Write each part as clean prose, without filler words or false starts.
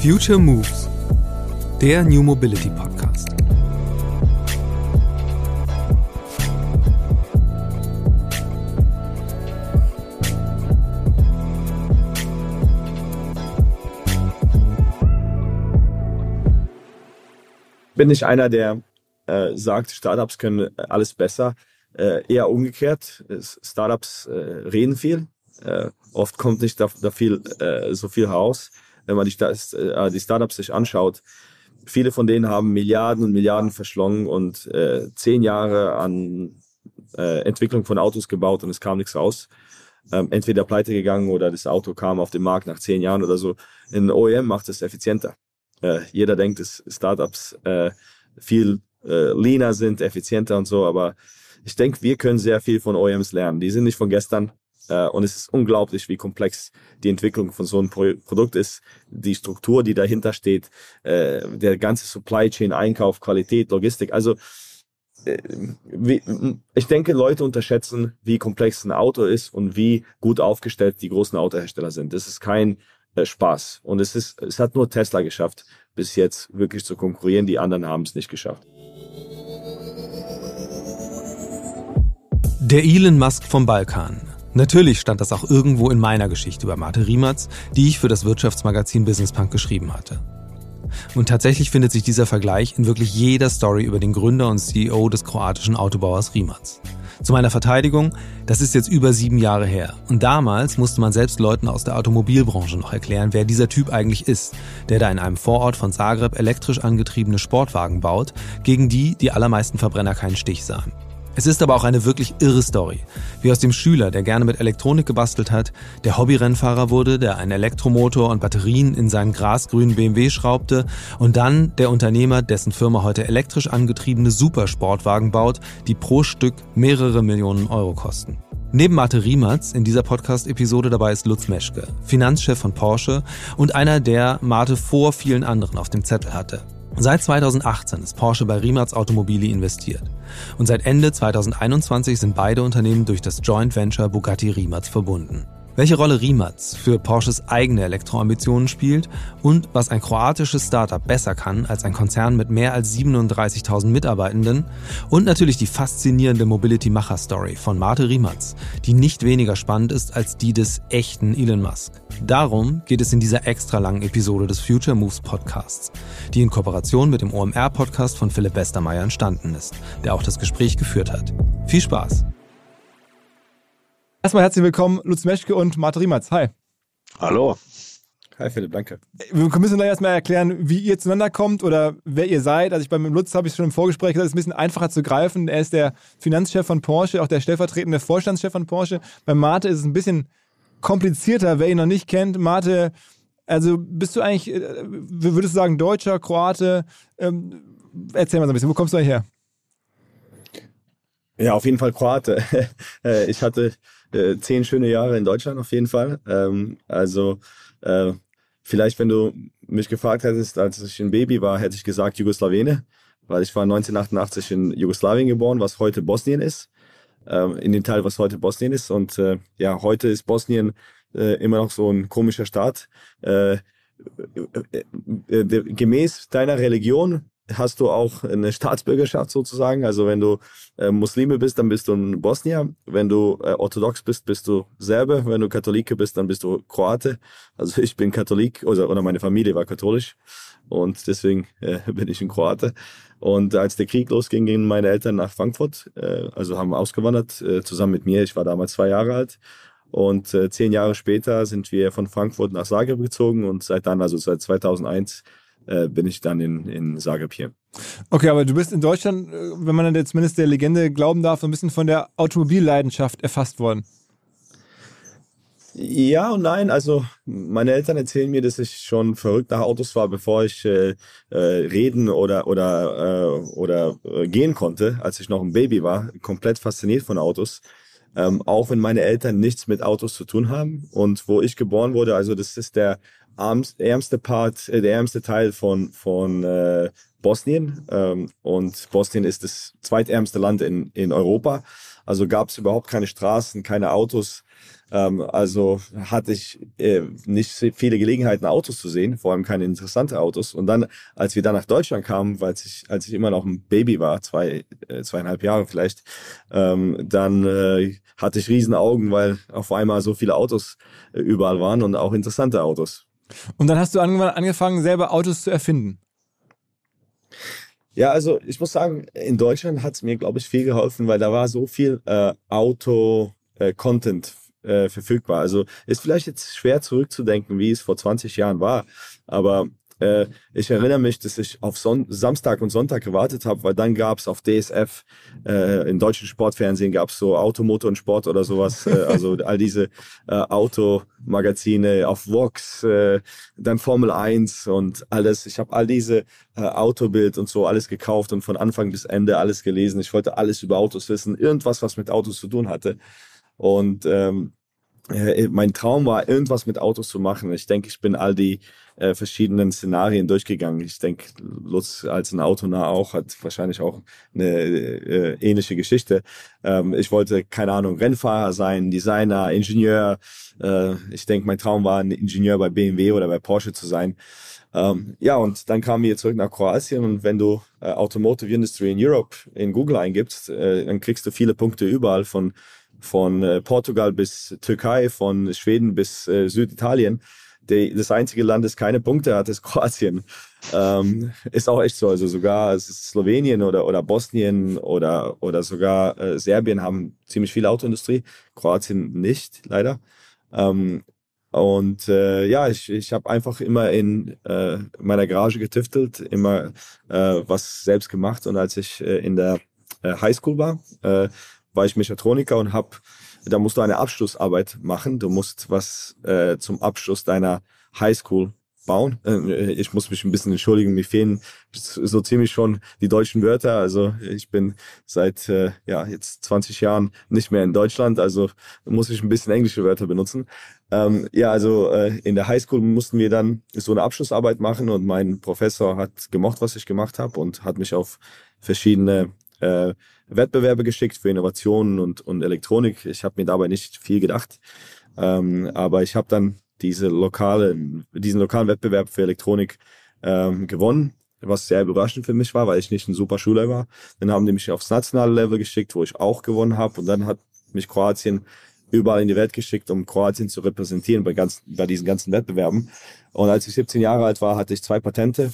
Future Moves, der New Mobility Podcast. Bin ich einer, der sagt, Startups können alles besser. Eher umgekehrt. Startups reden viel. Oft kommt nicht so viel raus. Wenn man die Startups sich anschaut, viele von denen haben Milliarden und Milliarden verschlungen und 10 Jahre an Entwicklung von Autos gebaut und es kam nichts raus. Entweder pleite gegangen oder das Auto kam auf den Markt nach 10 Jahren oder so. Ein OEM macht es effizienter. Jeder denkt, dass Startups viel leaner sind, effizienter und so, aber ich denke, wir können sehr viel von OEMs lernen. Die sind nicht von gestern. Und es ist unglaublich, wie komplex die Entwicklung von so einem Produkt ist. Die Struktur, die dahinter steht, der ganze Supply Chain, Einkauf, Qualität, Logistik. Also ich denke, Leute unterschätzen, wie komplex ein Auto ist und wie gut aufgestellt die großen Autohersteller sind. Das ist kein Spaß. Und es hat nur Tesla geschafft, bis jetzt wirklich zu konkurrieren. Die anderen haben es nicht geschafft. Der Elon Musk vom Balkan. Natürlich stand das auch irgendwo in meiner Geschichte über Mate Rimac, die ich für das Wirtschaftsmagazin Business Punk geschrieben hatte. Und tatsächlich findet sich dieser Vergleich in wirklich jeder Story über den Gründer und CEO des kroatischen Autobauers Rimac. Zu meiner Verteidigung, das ist jetzt über 7 Jahre her. Und damals musste man selbst Leuten aus der Automobilbranche noch erklären, wer dieser Typ eigentlich ist, der da in einem Vorort von Zagreb elektrisch angetriebene Sportwagen baut, gegen die allermeisten Verbrenner keinen Stich sahen. Es ist aber auch eine wirklich irre Story, wie aus dem Schüler, der gerne mit Elektronik gebastelt hat, der Hobby-Rennfahrer wurde, der einen Elektromotor und Batterien in seinen grasgrünen BMW schraubte und dann der Unternehmer, dessen Firma heute elektrisch angetriebene Supersportwagen baut, die pro Stück mehrere Millionen Euro kosten. Neben Mate Rimac in dieser Podcast-Episode dabei ist Lutz Meschke, Finanzchef von Porsche und einer, der Mate vor vielen anderen auf dem Zettel hatte. Seit 2018 ist Porsche bei Rimac Automobili investiert. Und seit Ende 2021 sind beide Unternehmen durch das Joint Venture Bugatti Rimac verbunden. Welche Rolle Rimac für Porsches eigene Elektroambitionen spielt und was ein kroatisches Startup besser kann als ein Konzern mit mehr als 37.000 Mitarbeitenden und natürlich die faszinierende Mobility-Macher-Story von Mate Rimac, die nicht weniger spannend ist als die des echten Elon Musk. Darum geht es in dieser extra langen Episode des Future Moves Podcasts, die in Kooperation mit dem OMR-Podcast von Philipp Westermeier entstanden ist, der auch das Gespräch geführt hat. Viel Spaß! Erstmal herzlich willkommen, Lutz Meschke und Mate Rimac. Hi. Hallo. Hi Philipp, danke. Wir müssen gleich erstmal erklären, wie ihr zueinander kommt oder wer ihr seid. Also beim Lutz habe ich schon im Vorgespräch gesagt, es ist ein bisschen einfacher zu greifen. Er ist der Finanzchef von Porsche, auch der stellvertretende Vorstandschef von Porsche. Bei Mate ist es ein bisschen komplizierter, wer ihn noch nicht kennt. Mate, also bist du eigentlich, würdest du sagen, Deutscher, Kroate? Erzähl mal so ein bisschen, wo kommst du eigentlich her? Ja, auf jeden Fall Kroate. Ich hatte 10 schöne Jahre in Deutschland auf jeden Fall. Also vielleicht, wenn du mich gefragt hättest, als ich ein Baby war, hätte ich gesagt Jugoslawien, weil ich war 1988 in Jugoslawien geboren, was heute Bosnien ist, in dem Teil, was heute Bosnien ist. Und ja, heute ist Bosnien immer noch so ein komischer Staat. Gemäß deiner Religion hast du auch eine Staatsbürgerschaft sozusagen. Also wenn du Muslime bist, dann bist du ein Bosnier. Wenn du orthodox bist, bist du Serbe. Wenn du Katholike bist, dann bist du Kroate. Also ich bin Katholik oder meine Familie war katholisch und deswegen bin ich ein Kroate. Und als der Krieg losging, gingen meine Eltern nach Frankfurt, also haben ausgewandert zusammen mit mir. Ich war damals 2 Jahre alt. Und 10 Jahre später sind wir von Frankfurt nach Zagreb gezogen und seit dann, also seit 2001, bin ich dann in Zagreb hier. Okay, aber du bist in Deutschland, wenn man dann zumindest der Legende glauben darf, so ein bisschen von der Automobilleidenschaft erfasst worden. Ja und nein, also meine Eltern erzählen mir, dass ich schon verrückt nach Autos war, bevor ich reden oder gehen konnte, als ich noch ein Baby war, komplett fasziniert von Autos. Auch wenn meine Eltern nichts mit Autos zu tun haben und wo ich geboren wurde, also das ist der der ärmste Teil von Bosnien. Und Bosnien ist das zweitärmste Land in Europa. Also gab es überhaupt keine Straßen, keine Autos. Also hatte ich nicht viele Gelegenheiten, Autos zu sehen, vor allem keine interessanten Autos. Und dann, als wir dann nach Deutschland kamen, als ich immer noch ein Baby war, 2,5 Jahre vielleicht, dann hatte ich riesen Augen, weil auf einmal so viele Autos überall waren und auch interessante Autos. Und dann hast du angefangen, selber Autos zu erfinden? Ja, also ich muss sagen, in Deutschland hat es mir, glaube ich, viel geholfen, weil da war so viel Auto-Content verfügbar. Also ist vielleicht jetzt schwer zurückzudenken, wie es vor 20 Jahren war, aber ich erinnere mich, dass ich auf Samstag und Sonntag gewartet habe, weil dann gab es auf DSF, im deutschen Sportfernsehen gab es so Automotor und Sport oder sowas, also all diese Automagazine auf Vox, dann Formel 1 und alles. Ich habe all diese Autobild und so alles gekauft und von Anfang bis Ende alles gelesen. Ich wollte alles über Autos wissen, irgendwas, was mit Autos zu tun hatte. Und mein Traum war, irgendwas mit Autos zu machen. Ich denke, ich bin all die verschiedenen Szenarien durchgegangen. Ich denke, Lutz als ein Autonah auch hat wahrscheinlich auch eine ähnliche Geschichte. Ich wollte, keine Ahnung, Rennfahrer sein, Designer, Ingenieur. Ich denke, mein Traum war, ein Ingenieur bei BMW oder bei Porsche zu sein. Ja, und dann kamen wir zurück nach Kroatien, und wenn du Automotive Industry in Europe in Google eingibst, dann kriegst du viele Punkte überall, von Portugal bis Türkei, von Schweden bis Süditalien. Das einzige Land, das keine Punkte hat, ist Kroatien. Ist auch echt so. Also sogar es ist Slowenien oder Bosnien oder sogar Serbien haben ziemlich viel Autoindustrie. Kroatien nicht, leider. Ja, ich habe einfach immer in meiner Garage getüftelt, immer was selbst gemacht. Und als ich in der Highschool war ich Mechatroniker und da musst du eine Abschlussarbeit machen. Du musst was zum Abschluss deiner Highschool bauen. Ich muss mich ein bisschen entschuldigen, mir fehlen so ziemlich schon die deutschen Wörter. Also ich bin seit jetzt 20 Jahren nicht mehr in Deutschland, also muss ich ein bisschen englische Wörter benutzen. In der Highschool mussten wir dann so eine Abschlussarbeit machen, und mein Professor hat gemocht, was ich gemacht habe, und hat mich auf verschiedene Wettbewerbe geschickt für Innovationen und Elektronik. Ich habe mir dabei nicht viel gedacht, aber ich habe dann diesen lokalen Wettbewerb für Elektronik gewonnen, was sehr überraschend für mich war, weil ich nicht ein super Schüler war. Dann haben die mich aufs nationale Level geschickt, wo ich auch gewonnen habe, und dann hat mich Kroatien überall in die Welt geschickt, um Kroatien zu repräsentieren bei diesen ganzen Wettbewerben. Und als ich 17 Jahre alt war, hatte ich 2 Patente,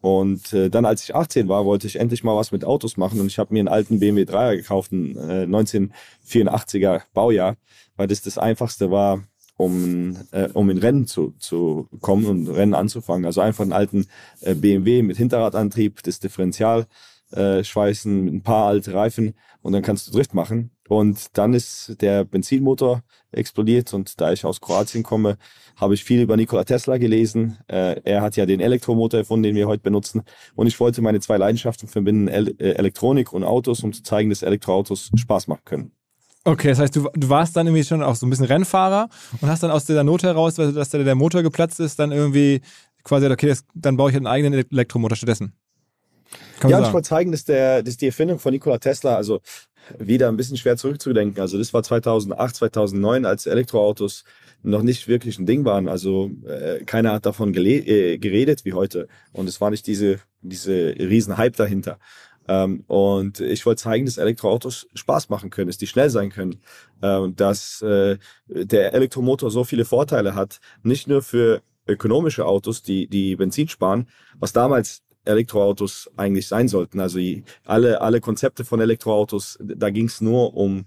und dann, als ich 18 war, wollte ich endlich mal was mit Autos machen, und ich habe mir einen alten BMW 3er gekauft, einen 1984er Baujahr, weil das Einfachste war, um in Rennen zu kommen und Rennen anzufangen. Also einfach einen alten BMW mit Hinterradantrieb, das Differential schweißen, mit ein paar alte Reifen, und dann kannst du Drift machen. Und dann ist der Benzinmotor explodiert, und da ich aus Kroatien komme, habe ich viel über Nikola Tesla gelesen. Er hat ja den Elektromotor erfunden, den wir heute benutzen. Und ich wollte meine 2 Leidenschaften verbinden, Elektronik und Autos, um zu zeigen, dass Elektroautos Spaß machen können. Okay, das heißt, du warst dann irgendwie schon auch so ein bisschen Rennfahrer und hast dann aus der Not heraus, dass der Motor geplatzt ist, dann irgendwie quasi, okay, dann baue ich einen eigenen Elektromotor stattdessen. Ja, ich wollte zeigen, dass die Erfindung von Nikola Tesla, also wieder ein bisschen schwer zurückzudenken. Also das war 2008, 2009, als Elektroautos noch nicht wirklich ein Ding waren. Also keiner hat davon geredet wie heute. Und es war nicht diese riesen Hype dahinter. Und ich wollte zeigen, dass Elektroautos Spaß machen können, dass die schnell sein können, dass der Elektromotor so viele Vorteile hat. Nicht nur für ökonomische Autos, die Benzin sparen, was damals Elektroautos eigentlich sein sollten. Also alle Konzepte von Elektroautos, da ging es nur um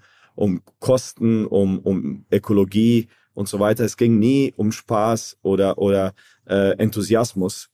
Kosten, um Ökologie und so weiter. Es ging nie um Spaß oder Enthusiasmus.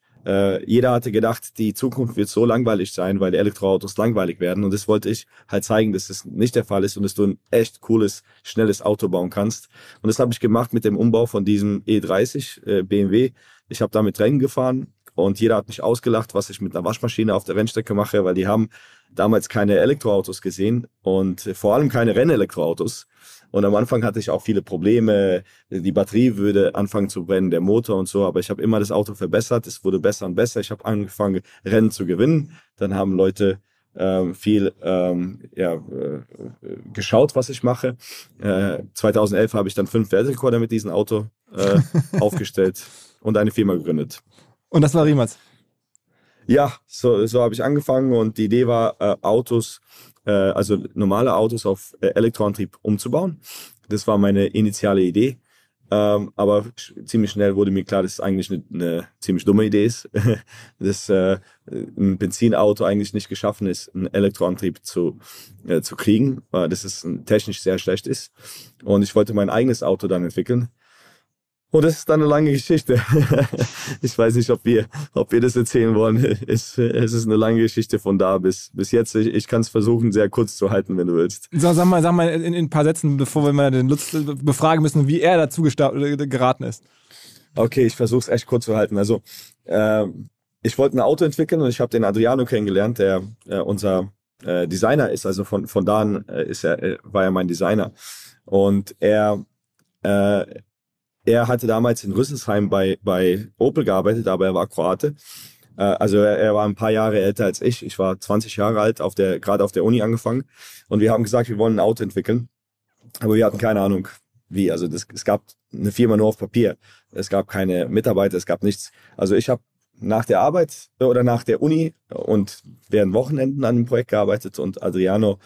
Jeder hatte gedacht, die Zukunft wird so langweilig sein, weil die Elektroautos langweilig werden. Und das wollte ich halt zeigen, dass das nicht der Fall ist und dass du ein echt cooles, schnelles Auto bauen kannst. Und das habe ich gemacht mit dem Umbau von diesem E30 BMW. Ich habe damit Rennen gefahren. Und jeder hat mich ausgelacht, was ich mit einer Waschmaschine auf der Rennstrecke mache, weil die haben damals keine Elektroautos gesehen und vor allem keine Rennelektroautos. Und am Anfang hatte ich auch viele Probleme. Die Batterie würde anfangen zu brennen, der Motor und so. Aber ich habe immer das Auto verbessert. Es wurde besser und besser. Ich habe angefangen, Rennen zu gewinnen. Dann haben Leute viel geschaut, was ich mache. 2011 habe ich dann 5 Weltrekorde mit diesem Auto aufgestellt und eine Firma gegründet. Und das war Rimac? Ja, so habe ich angefangen und die Idee war, normale Autos auf Elektroantrieb umzubauen. Das war meine initiale Idee. Aber ziemlich schnell wurde mir klar, dass es eigentlich eine ziemlich dumme Idee ist, dass ein Benzinauto eigentlich nicht geschaffen ist, einen Elektroantrieb zu kriegen, weil das ist technisch sehr schlecht ist. Und ich wollte mein eigenes Auto dann entwickeln. Und das ist dann eine lange Geschichte. Ich weiß nicht, ob wir das erzählen wollen. Es ist eine lange Geschichte von da bis jetzt. Ich kann es versuchen, sehr kurz zu halten, wenn du willst. So, sag mal in ein paar Sätzen, bevor wir mal den Lutz befragen müssen, wie er dazu geraten ist. Okay, ich versuche es echt kurz zu halten. Also, ich wollte ein Auto entwickeln und ich habe den Adriano kennengelernt, der unser Designer ist. Also von da an war er mein Designer. Und er hatte damals in Rüsselsheim bei Opel gearbeitet, aber er war Kroate. Also er war ein paar Jahre älter als ich. Ich war 20 Jahre alt, gerade auf der Uni angefangen. Und wir haben gesagt, wir wollen ein Auto entwickeln. Aber wir hatten keine Ahnung, wie. Also es gab eine Firma nur auf Papier. Es gab keine Mitarbeiter, es gab nichts. Also ich habe nach der Arbeit oder nach der Uni und während Wochenenden an dem Projekt gearbeitet und Adriano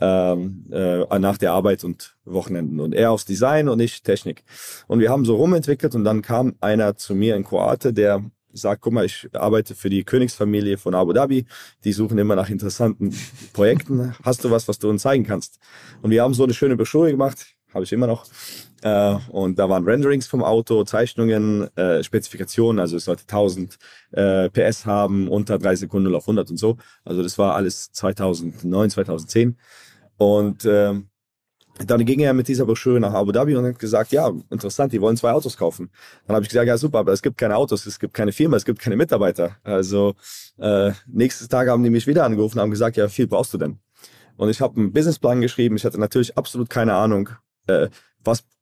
nach der Arbeit und Wochenenden und er aufs Design und ich Technik. Und wir haben so rumentwickelt und dann kam einer zu mir in Kroate, der sagt, guck mal, ich arbeite für die Königsfamilie von Abu Dhabi, die suchen immer nach interessanten Projekten, hast du was du uns zeigen kannst? Und wir haben so eine schöne Broschüre gemacht, habe ich immer noch. Und da waren Renderings vom Auto, Zeichnungen, Spezifikationen, also es sollte 1000 PS haben, unter 3 Sekunden 0 auf 100 und so. Also das war alles 2009, 2010. Und dann ging er mit dieser Broschüre nach Abu Dhabi und hat gesagt, ja, interessant, die wollen 2 Autos kaufen. Dann habe ich gesagt, ja super, aber es gibt keine Autos, es gibt keine Firma, es gibt keine Mitarbeiter. Also nächsten Tag haben die mich wieder angerufen und haben gesagt, ja, wie viel brauchst du denn? Und ich habe einen Businessplan geschrieben, ich hatte natürlich absolut keine Ahnung,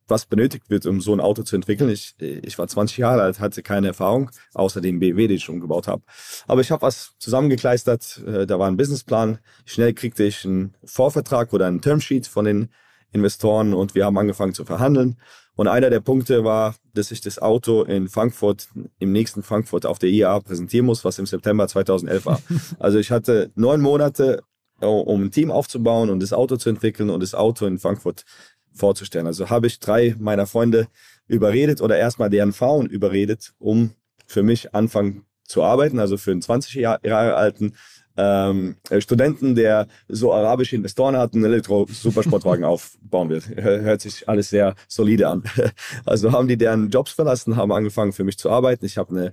was benötigt wird, um so ein Auto zu entwickeln. Ich war 20 Jahre alt, hatte keine Erfahrung, außer dem BMW, den ich umgebaut habe. Aber ich habe was zusammengekleistert, da war ein Businessplan. Schnell kriegte ich einen Vorvertrag oder einen Termsheet von den Investoren und wir haben angefangen zu verhandeln. Und einer der Punkte war, dass ich das Auto in Frankfurt, im nächsten Frankfurt auf der IAA präsentieren muss, was im September 2011 war. Also ich hatte 9 Monate, um ein Team aufzubauen und das Auto zu entwickeln und das Auto in Frankfurt vorzustellen. Also habe ich 3 meiner Freunde überredet oder erstmal deren Frauen überredet, um für mich anfangen zu arbeiten, also für einen 20 Jahre alten Studenten, der so arabische Investoren hat, einen Elektro-Supersportwagen aufbauen will. Hört sich alles sehr solide an. Also haben die deren Jobs verlassen, haben angefangen für mich zu arbeiten. Ich habe eine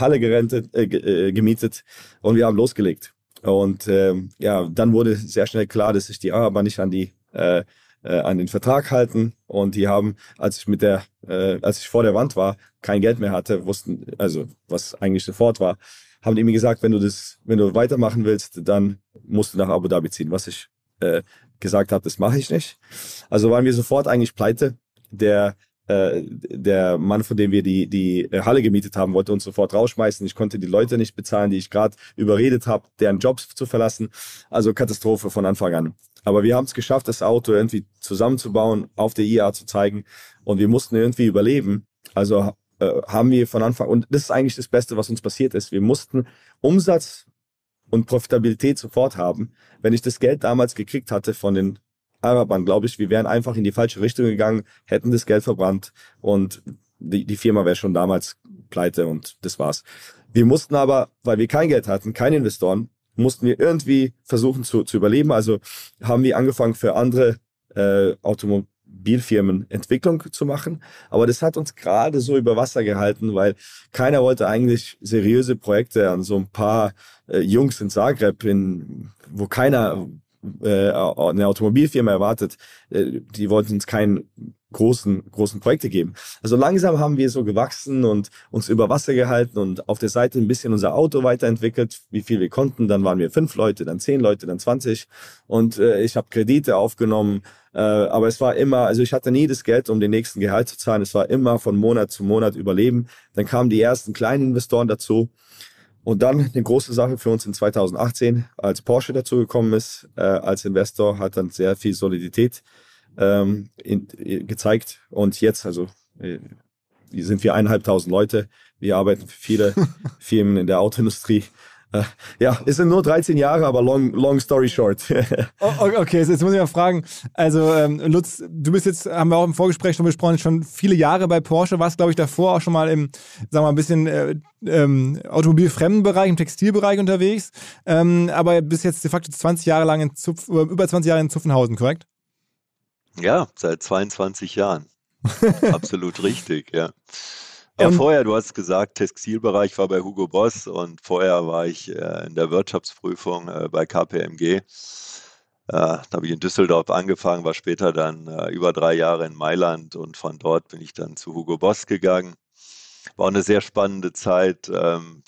Halle gemietet und wir haben losgelegt. Und dann wurde sehr schnell klar, dass sich die Araber nicht an den Vertrag halten und die haben, als ich vor der Wand war, kein Geld mehr hatte, wussten, also was eigentlich sofort war, haben die mir gesagt, wenn du weitermachen willst, dann musst du nach Abu Dhabi ziehen. Was ich gesagt habe, das mache ich nicht. Also waren wir sofort eigentlich pleite. Der Mann, von dem wir die Halle gemietet haben, wollte uns sofort rausschmeißen. Ich konnte die Leute nicht bezahlen, die ich gerade überredet habe, deren Jobs zu verlassen. Also Katastrophe von Anfang an. Aber wir haben es geschafft, das Auto irgendwie zusammenzubauen, auf der IAA zu zeigen. Und wir mussten irgendwie überleben. Also haben wir von Anfang an, und das ist eigentlich das Beste, was uns passiert ist. Wir mussten Umsatz und Profitabilität sofort haben. Wenn ich das Geld damals gekriegt hatte von den Arabern, glaube ich, wir wären einfach in die falsche Richtung gegangen, hätten das Geld verbrannt und die Firma wäre schon damals pleite und das war's. Wir mussten aber, weil wir kein Geld hatten, keine Investoren, mussten wir irgendwie versuchen zu überleben. Also haben wir angefangen, für andere Automobilfirmen Entwicklung zu machen. Aber das hat uns gerade so über Wasser gehalten, weil keiner wollte eigentlich seriöse Projekte an so ein paar Jungs in Zagreb, wo keiner eine Automobilfirma erwartet. Die wollten uns keinen großen Projekte geben. Also langsam haben wir so gewachsen und uns über Wasser gehalten und auf der Seite ein bisschen unser Auto weiterentwickelt, wie viel wir konnten. Dann waren wir 5 Leute, dann 10 Leute, dann 20. Und ich habe Kredite aufgenommen. Aber es war immer, also ich hatte nie das Geld, um den nächsten Gehalt zu zahlen. Es war immer von Monat zu Monat überleben. Dann kamen die ersten kleinen Investoren dazu. Und dann eine große Sache für uns in 2018, als Porsche dazugekommen ist, als Investor, hat dann sehr viel Solidität gezeigt. Und jetzt, also sind wir 1500 Leute. Wir arbeiten für viele Firmen in der Autoindustrie. Ja, es sind nur 13 Jahre, aber long story short. Okay, jetzt muss ich mal fragen. Also Lutz, du bist jetzt, haben wir auch im Vorgespräch schon besprochen, schon viele Jahre bei Porsche. Warst, glaube ich, davor auch schon mal im, sagen wir mal, ein bisschen automobilfremden Bereich, im Textilbereich unterwegs. Aber bist jetzt de facto 20 Jahre lang über 20 Jahre in Zuffenhausen, korrekt? Ja, seit 22 Jahren. Absolut richtig, ja. Ja, vorher, du hast gesagt, Textilbereich war bei Hugo Boss und vorher war ich in der Wirtschaftsprüfung bei KPMG. Da habe ich in Düsseldorf angefangen, war später dann über 3 Jahre in Mailand und von dort bin ich dann zu Hugo Boss gegangen. War auch eine sehr spannende Zeit.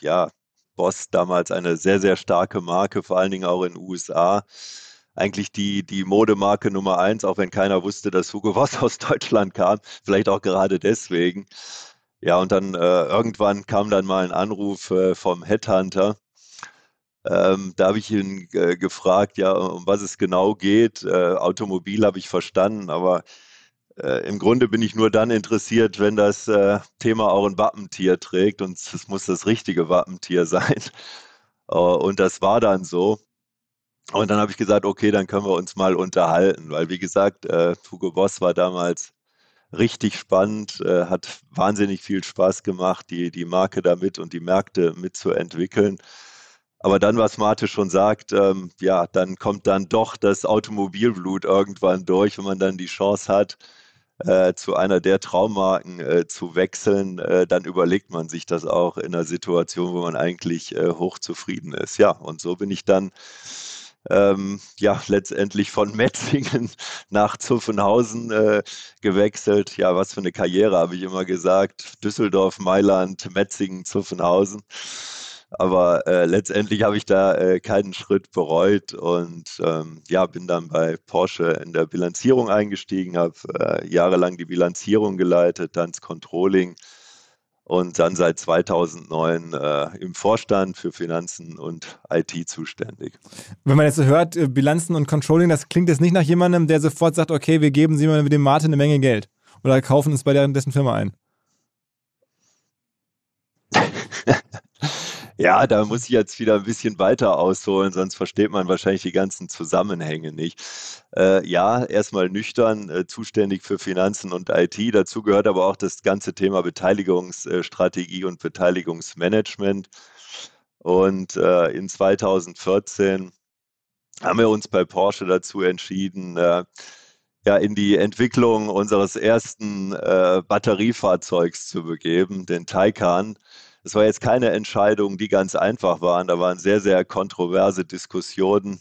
Ja, Boss damals eine sehr, sehr starke Marke, vor allen Dingen auch in den USA. Eigentlich die Modemarke Nummer 1, auch wenn keiner wusste, dass Hugo Boss aus Deutschland kam. Vielleicht auch gerade deswegen. Ja, und dann irgendwann kam dann mal ein Anruf vom Headhunter. Da habe ich ihn gefragt, ja, um was es genau geht. Automobil habe ich verstanden, aber im Grunde bin ich nur dann interessiert, wenn das Thema auch ein Wappentier trägt und es muss das richtige Wappentier sein. Und das war dann so. Und dann habe ich gesagt, okay, dann können wir uns mal unterhalten, weil wie gesagt, Hugo Boss war damals richtig spannend, hat wahnsinnig viel Spaß gemacht, die Marke damit und die Märkte mitzuentwickeln. Aber dann, was Mate schon sagt, ja, dann kommt dann doch das Automobilblut irgendwann durch, wenn man dann die Chance hat, zu einer der Traummarken zu wechseln, dann überlegt man sich das auch in einer Situation, wo man eigentlich hochzufrieden ist. Ja, und so bin ich dann ja, letztendlich von Metzingen nach Zuffenhausen gewechselt. Ja, was für eine Karriere, habe ich immer gesagt. Düsseldorf, Mailand, Metzingen, Zuffenhausen. Aber letztendlich habe ich da keinen Schritt bereut und ja, bin dann bei Porsche in der Bilanzierung eingestiegen, habe jahrelang die Bilanzierung geleitet, dann das Controlling und dann seit 2009 im Vorstand für Finanzen und IT zuständig. Wenn man jetzt so hört, Bilanzen und Controlling, das klingt jetzt nicht nach jemandem, der sofort sagt, okay, wir geben Sie mal mit dem Mate eine Menge Geld oder kaufen uns bei dessen Firma ein. Ja, da muss ich jetzt wieder ein bisschen weiter ausholen, sonst versteht man wahrscheinlich die ganzen Zusammenhänge nicht. Ja, erstmal nüchtern, zuständig für Finanzen und IT. Dazu gehört aber auch das ganze Thema Beteiligungsstrategie und Beteiligungsmanagement. Und in 2014 haben wir uns bei Porsche dazu entschieden, ja, in die Entwicklung unseres ersten Batteriefahrzeugs zu begeben, den Taycan. Es war jetzt keine Entscheidung, die ganz einfach waren. Da waren sehr, sehr kontroverse Diskussionen.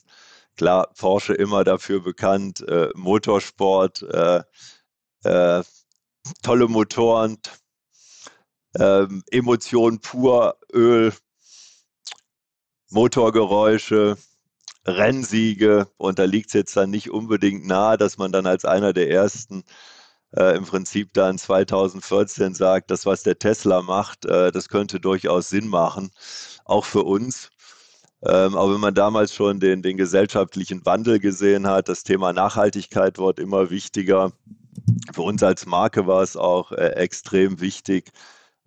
Klar, Porsche immer dafür bekannt, Motorsport, tolle Motoren, Emotionen pur, Öl, Motorgeräusche, Rennsiege. Und da liegt es jetzt dann nicht unbedingt nahe, dass man dann als einer der ersten im Prinzip dann 2014 sagt, das, was der Tesla macht, das könnte durchaus Sinn machen, auch für uns. Aber wenn man damals schon den gesellschaftlichen Wandel gesehen hat, das Thema Nachhaltigkeit wird immer wichtiger. Für uns als Marke war es auch extrem wichtig,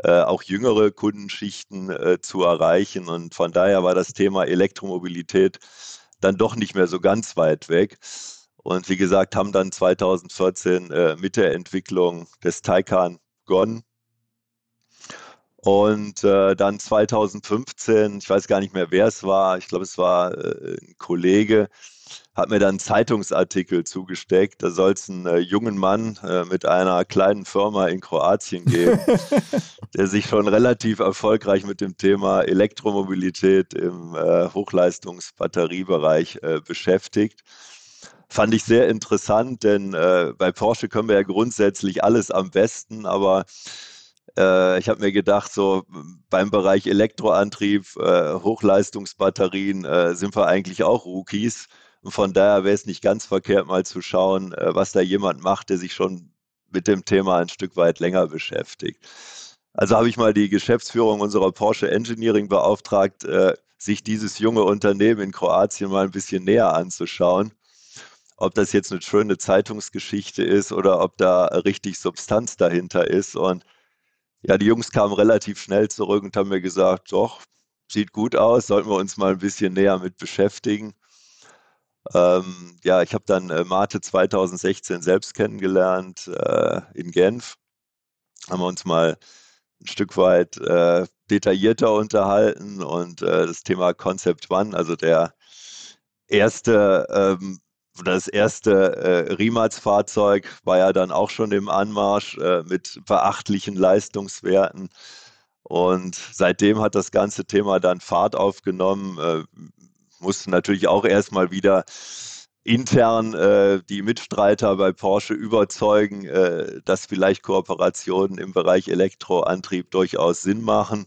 auch jüngere Kundenschichten zu erreichen. Und von daher war das Thema Elektromobilität dann doch nicht mehr so ganz weit weg. Und wie gesagt, haben dann 2014 mit der Entwicklung des Taycan begonnen. Und dann 2015, ich weiß gar nicht mehr, wer es war, ich glaube, es war ein Kollege, hat mir dann einen Zeitungsartikel zugesteckt, da soll es einen jungen Mann mit einer kleinen Firma in Kroatien geben, der sich schon relativ erfolgreich mit dem Thema Elektromobilität im Hochleistungsbatteriebereich beschäftigt. Fand ich sehr interessant, denn bei Porsche können wir ja grundsätzlich alles am besten, aber ich habe mir gedacht, so beim Bereich Elektroantrieb, Hochleistungsbatterien sind wir eigentlich auch Rookies. Und von daher wäre es nicht ganz verkehrt, mal zu schauen, was da jemand macht, der sich schon mit dem Thema ein Stück weit länger beschäftigt. Also habe ich mal die Geschäftsführung unserer Porsche Engineering beauftragt, sich dieses junge Unternehmen in Kroatien mal ein bisschen näher anzuschauen. Ob das jetzt eine schöne Zeitungsgeschichte ist oder ob da richtig Substanz dahinter ist. Und ja, die Jungs kamen relativ schnell zurück und haben mir gesagt, doch, sieht gut aus, sollten wir uns mal ein bisschen näher mit beschäftigen. Ja, ich habe dann Mate 2016 selbst kennengelernt in Genf. Haben wir uns mal ein Stück weit detaillierter unterhalten und das Thema Concept One, also der erste Rimac-Fahrzeug war ja dann auch schon im Anmarsch mit beachtlichen Leistungswerten. Und seitdem hat das ganze Thema dann Fahrt aufgenommen. Mussten natürlich auch erstmal wieder intern die Mitstreiter bei Porsche überzeugen, dass vielleicht Kooperationen im Bereich Elektroantrieb durchaus Sinn machen.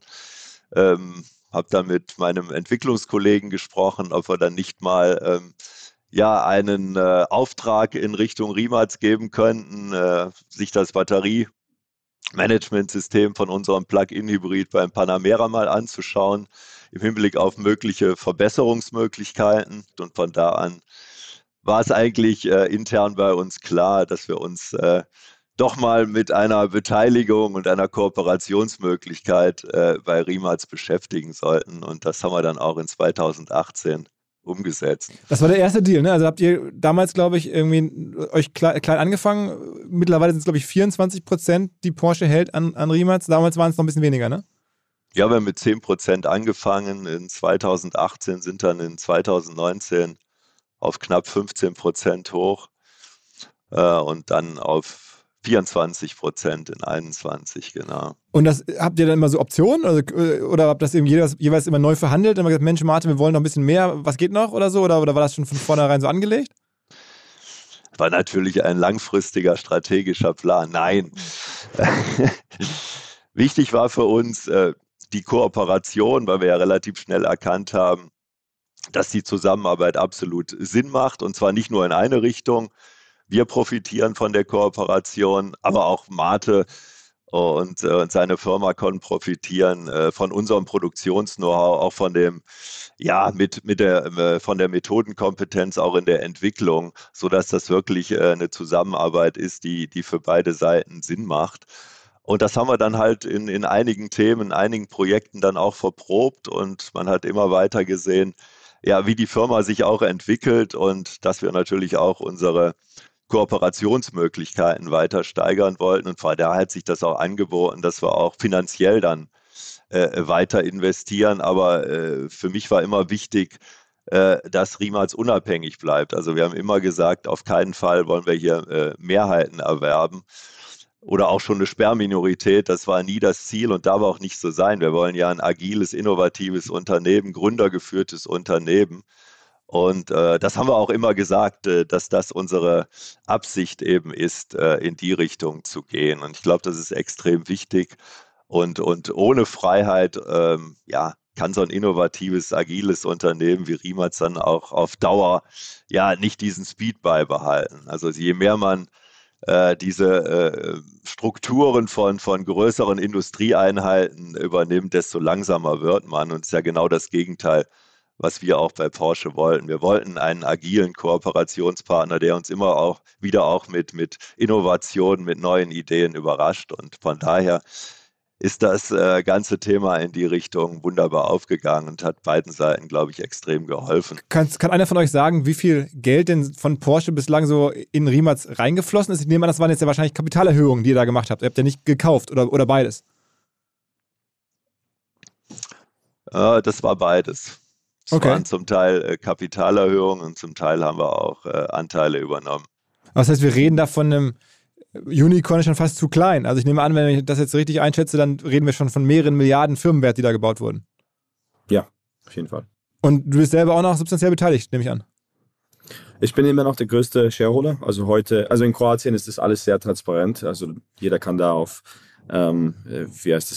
Habe dann mit meinem Entwicklungskollegen gesprochen, ob wir dann nicht mal einen Auftrag in Richtung Rimac geben könnten, sich das Batteriemanagementsystem von unserem Plug-in-Hybrid beim Panamera mal anzuschauen, im Hinblick auf mögliche Verbesserungsmöglichkeiten. Und von da an war es eigentlich intern bei uns klar, dass wir uns doch mal mit einer Beteiligung und einer Kooperationsmöglichkeit bei Rimac beschäftigen sollten. Und das haben wir dann auch in 2018 umgesetzt. Das war der erste Deal, ne? Also habt ihr damals, glaube ich, irgendwie euch klein angefangen. Mittlerweile sind es, glaube ich, 24%, die Porsche hält an Rimac. Damals waren es noch ein bisschen weniger, ne? Ja, wir haben mit 10% angefangen. In 2018 sind dann in 2019 auf knapp 15% hoch und dann auf 24% in 21, genau. Und das habt ihr dann immer so Optionen? Also, oder habt das eben jeweils immer neu verhandelt? Und gesagt, Mensch, Martin, wir wollen noch ein bisschen mehr, was geht noch oder so? Oder war das schon von vornherein so angelegt? War natürlich ein langfristiger strategischer Plan. Nein. Wichtig war für uns die Kooperation, weil wir ja relativ schnell erkannt haben, dass die Zusammenarbeit absolut Sinn macht. Und zwar nicht nur in eine Richtung. Wir profitieren von der Kooperation, aber auch Mate und seine Firma können profitieren von unserem Produktions-Know-how, auch von dem, von der Methodenkompetenz auch in der Entwicklung, sodass das wirklich eine Zusammenarbeit ist, die für beide Seiten Sinn macht. Und das haben wir dann halt in einigen Themen, in einigen Projekten dann auch verprobt und man hat immer weiter gesehen, ja, wie die Firma sich auch entwickelt und dass wir natürlich auch unsere Kooperationsmöglichkeiten weiter steigern wollten. Und von daher hat sich das auch angeboten, dass wir auch finanziell dann weiter investieren. Aber für mich war immer wichtig, dass Rimac unabhängig bleibt. Also wir haben immer gesagt, auf keinen Fall wollen wir hier Mehrheiten erwerben oder auch schon eine Sperrminorität. Das war nie das Ziel und darf auch nicht so sein. Wir wollen ja ein agiles, innovatives Unternehmen, gründergeführtes Unternehmen. Und das haben wir auch immer gesagt, dass das unsere Absicht eben ist, in die Richtung zu gehen. Und ich glaube, das ist extrem wichtig. Und ohne Freiheit kann so ein innovatives, agiles Unternehmen wie Rimac dann auch auf Dauer nicht diesen Speed beibehalten. Also je mehr man diese Strukturen von größeren Industrieeinheiten übernimmt, desto langsamer wird man. Und es ist ja genau das Gegenteil, was wir auch bei Porsche wollten. Wir wollten einen agilen Kooperationspartner, der uns immer auch wieder mit Innovationen, mit neuen Ideen überrascht. Und von daher ist das ganze Thema in die Richtung wunderbar aufgegangen und hat beiden Seiten, glaube ich, extrem geholfen. Kann einer von euch sagen, wie viel Geld denn von Porsche bislang so in Rimac reingeflossen ist? Ich nehme an, das waren jetzt ja wahrscheinlich Kapitalerhöhungen, die ihr da gemacht habt. Ihr habt ja nicht gekauft oder beides. Das war beides. Es waren zum Teil Kapitalerhöhungen und zum Teil haben wir auch Anteile übernommen. Das heißt, wir reden da von einem Unicorn, schon fast zu klein. Also ich nehme an, wenn ich das jetzt richtig einschätze, dann reden wir schon von mehreren Milliarden Firmenwert, die da gebaut wurden. Ja, auf jeden Fall. Und du bist selber auch noch substanziell beteiligt, nehme ich an. Ich bin immer noch der größte Shareholder. Also heute, also in Kroatien ist das alles sehr transparent. Also jeder kann da auf das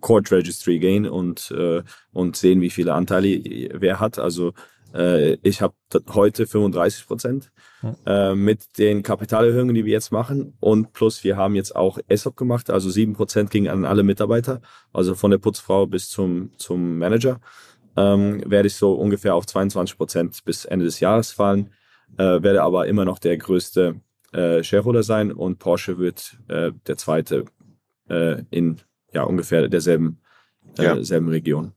Court Registry gehen und sehen, wie viele Anteile wer hat. Also ich habe heute 35% mit den Kapitalerhöhungen, die wir jetzt machen. Und plus, wir haben jetzt auch ESOP gemacht. Also 7% gingen an alle Mitarbeiter. Also von der Putzfrau bis zum Manager. Werde ich so ungefähr auf 22% bis Ende des Jahres fallen, werde aber immer noch der größte Shareholder sein und Porsche wird der zweite in ungefähr derselben selben Region.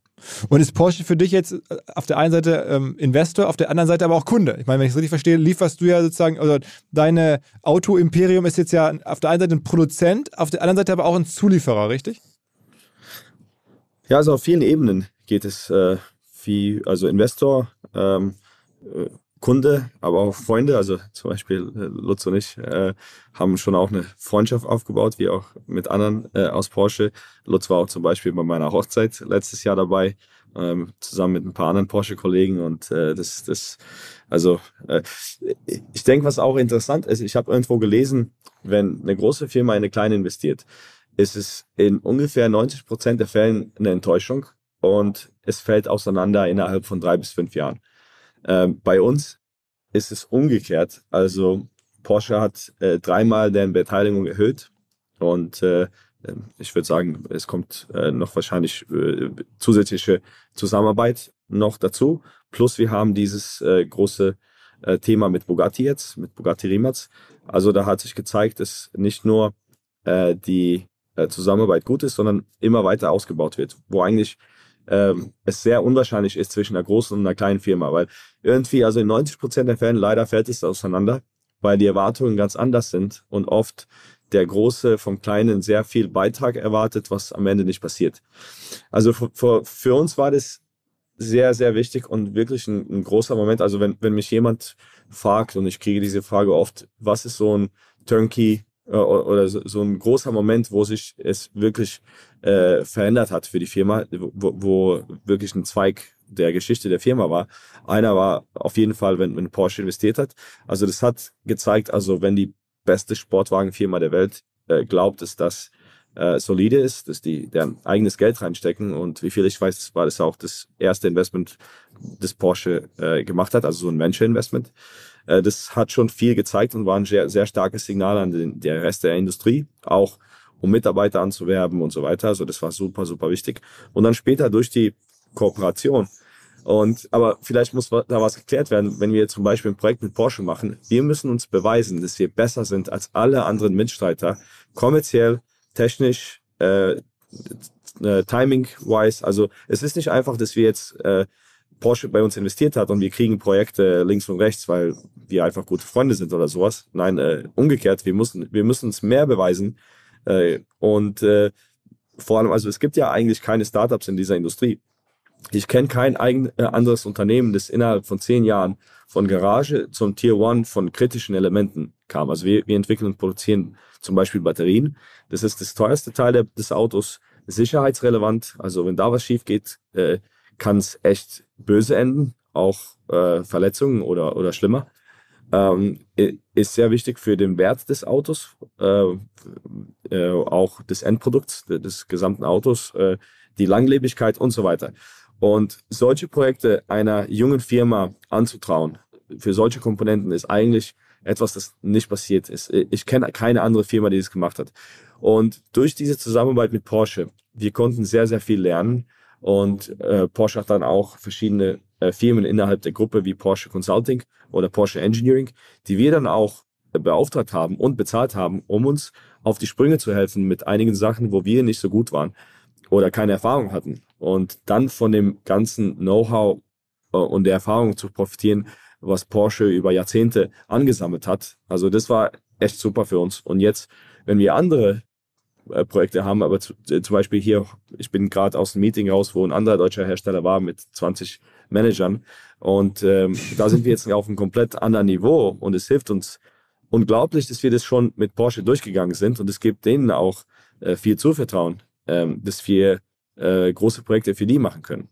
Und ist Porsche für dich jetzt auf der einen Seite Investor, auf der anderen Seite aber auch Kunde? Ich meine, wenn ich es richtig verstehe, lieferst du ja sozusagen, also deine Auto-Imperium ist jetzt ja auf der einen Seite ein Produzent, auf der anderen Seite aber auch ein Zulieferer, richtig? Ja, also auf vielen Ebenen geht es also Investor, Kunde, aber auch Freunde. Also zum Beispiel Lutz und ich haben schon auch eine Freundschaft aufgebaut, wie auch mit anderen aus Porsche. Lutz war auch zum Beispiel bei meiner Hochzeit letztes Jahr dabei, zusammen mit ein paar anderen Porsche-Kollegen. Und ich denke, was auch interessant ist, ich habe irgendwo gelesen, wenn eine große Firma in eine kleine investiert, ist es in ungefähr 90% der Fällen eine Enttäuschung. Und es fällt auseinander innerhalb von 3 bis 5 Jahren. Bei uns ist es umgekehrt. Also Porsche hat dreimal deren Beteiligung erhöht. Und ich würde sagen, es kommt noch wahrscheinlich zusätzliche Zusammenarbeit noch dazu. Plus wir haben dieses große Thema mit Bugatti jetzt, mit Bugatti Rimac. Also da hat sich gezeigt, dass nicht nur die Zusammenarbeit gut ist, sondern immer weiter ausgebaut wird. Wo eigentlich es sehr unwahrscheinlich ist zwischen einer großen und einer kleinen Firma, weil irgendwie, also in 90% der Fällen leider fällt es auseinander, weil die Erwartungen ganz anders sind und oft der Große vom Kleinen sehr viel Beitrag erwartet, was am Ende nicht passiert. Also für uns war das sehr, sehr wichtig und wirklich ein großer Moment. Also wenn mich jemand fragt, und ich kriege diese Frage oft, was ist so ein Turnkey oder so ein großer Moment, wo sich es wirklich verändert hat für die Firma, wo wirklich ein Zweig der Geschichte der Firma war. Einer war auf jeden Fall, wenn Porsche investiert hat. Also das hat gezeigt, also wenn die beste Sportwagenfirma der Welt glaubt, dass das solide ist, dass die deren eigenes Geld reinstecken und wie viel ich weiß, war das auch das erste Investment, das Porsche gemacht hat, also so ein Venture-Investment. Das hat schon viel gezeigt und war ein sehr, sehr starkes Signal an den Rest der Industrie, auch um Mitarbeiter anzuwerben und so weiter. Also das war super, super wichtig. Und dann später durch die Kooperation. Aber vielleicht muss da was geklärt werden, wenn wir zum Beispiel ein Projekt mit Porsche machen. Wir müssen uns beweisen, dass wir besser sind als alle anderen Mitstreiter, kommerziell, technisch, timing-wise. Also es ist nicht einfach, dass wir jetzt Porsche bei uns investiert hat und wir kriegen Projekte links und rechts, weil wir einfach gute Freunde sind oder sowas. Nein, umgekehrt, wir müssen uns mehr beweisen. Vor allem, also es gibt ja eigentlich keine Startups in dieser Industrie. Ich kenne kein anderes Unternehmen, das innerhalb von 10 Jahren von Garage zum Tier One von kritischen Elementen kam. Also wir entwickeln und produzieren zum Beispiel Batterien. Das ist das teuerste Teil des Autos, sicherheitsrelevant. Also wenn da was schief geht, kann es echt böse enden, auch Verletzungen oder schlimmer. Ist sehr wichtig für den Wert des Autos, auch des Endprodukts, des gesamten Autos, die Langlebigkeit und so weiter. Und solche Projekte einer jungen Firma anzutrauen, für solche Komponenten ist eigentlich etwas, das nicht passiert ist. Ich kenne keine andere Firma, die das gemacht hat. Und durch diese Zusammenarbeit mit Porsche, wir konnten sehr, sehr viel lernen. Und Porsche hat dann auch verschiedene Firmen innerhalb der Gruppe wie Porsche Consulting oder Porsche Engineering, die wir dann auch beauftragt haben und bezahlt haben, um uns auf die Sprünge zu helfen mit einigen Sachen, wo wir nicht so gut waren oder keine Erfahrung hatten. Und dann von dem ganzen Know-how und der Erfahrung zu profitieren, was Porsche über Jahrzehnte angesammelt hat. Also das war echt super für uns. Und jetzt, wenn wir andere Projekte haben, aber zum Beispiel hier, ich bin gerade aus dem Meeting raus, wo ein anderer deutscher Hersteller war mit 20 Managern und da sind wir jetzt auf einem komplett anderen Niveau und es hilft uns unglaublich, dass wir das schon mit Porsche durchgegangen sind und es gibt denen auch viel Zuvertrauen, dass wir große Projekte für die machen können.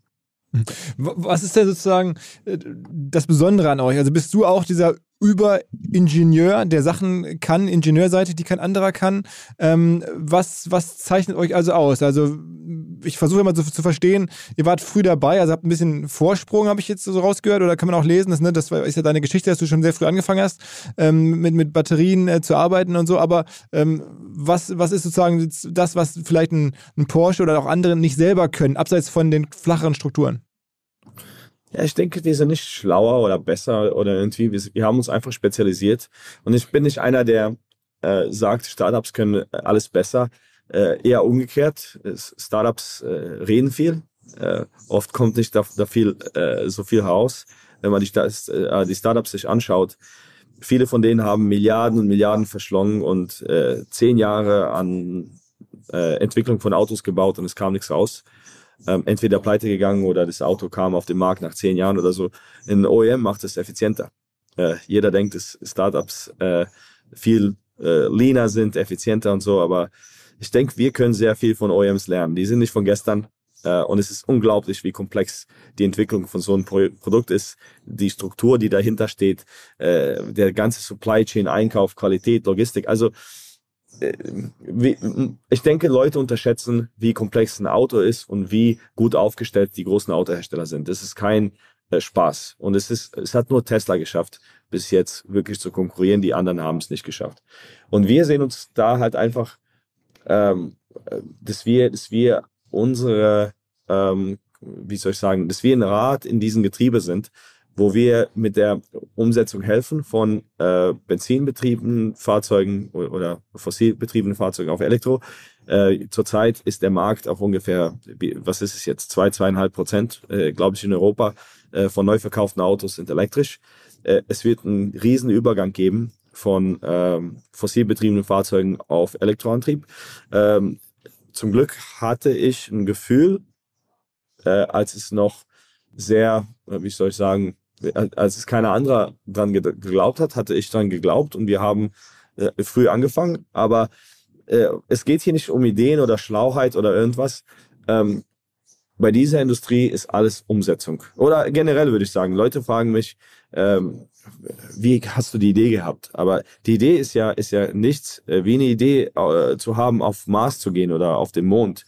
Was ist denn sozusagen das Besondere an euch? Also bist du auch dieser Über-Ingenieur, der Sachen kann, Ingenieurseite, die kein anderer kann. Was zeichnet euch also aus? Also ich versuche immer zu verstehen, ihr wart früh dabei, also habt ein bisschen Vorsprung, habe ich jetzt so rausgehört, oder kann man auch lesen, dass, ne, das ist ja deine Geschichte, dass du schon sehr früh angefangen hast, mit Batterien zu arbeiten und so, aber was ist sozusagen das, was vielleicht ein Porsche oder auch andere nicht selber können, abseits von den flacheren Strukturen? Ja, ich denke, die sind nicht schlauer oder besser oder irgendwie. Wir haben uns einfach spezialisiert. Und ich bin nicht einer, der sagt, Startups können alles besser. Eher umgekehrt. Startups reden viel. Oft kommt nicht so viel raus. Wenn man die Startups sich anschaut, viele von denen haben Milliarden und Milliarden verschlungen und 10 Jahre an Entwicklung von Autos gebaut und es kam nichts raus. Entweder pleite gegangen oder das Auto kam auf den Markt nach 10 Jahren oder so. Ein OEM macht es effizienter. Jeder denkt, dass Startups viel leaner sind, effizienter und so, aber ich denke, wir können sehr viel von OEMs lernen. Die sind nicht von gestern und es ist unglaublich, wie komplex die Entwicklung von so einem Produkt ist. Die Struktur, die dahinter steht, der ganze Supply Chain, Einkauf, Qualität, Logistik, also ich denke, Leute unterschätzen, wie komplex ein Auto ist und wie gut aufgestellt die großen Autohersteller sind. Das ist kein Spaß. Und es hat nur Tesla geschafft, bis jetzt wirklich zu konkurrieren. Die anderen haben es nicht geschafft. Und wir sehen uns da halt einfach, dass wir unsere, dass wir ein Rad in diesem Getriebe sind, wo wir mit der Umsetzung helfen von benzinbetriebenen Fahrzeugen oder fossilbetriebenen Fahrzeugen auf Elektro. Zurzeit ist der Markt auf ungefähr, 2,5%, glaube ich, in Europa von neu verkauften Autos sind elektrisch. Es wird einen riesen Übergang geben von fossilbetriebenen Fahrzeugen auf Elektroantrieb. Zum Glück hatte ich ein Gefühl, als es noch sehr, als es keiner anderer dran geglaubt hat, hatte ich dran geglaubt und wir haben früh angefangen, aber es geht hier nicht um Ideen oder Schlauheit oder irgendwas. Bei dieser Industrie ist alles Umsetzung. Oder generell würde ich sagen, Leute fragen mich, wie hast du die Idee gehabt? Aber die Idee ist ja nichts, wie eine Idee zu haben, auf Mars zu gehen oder auf den Mond,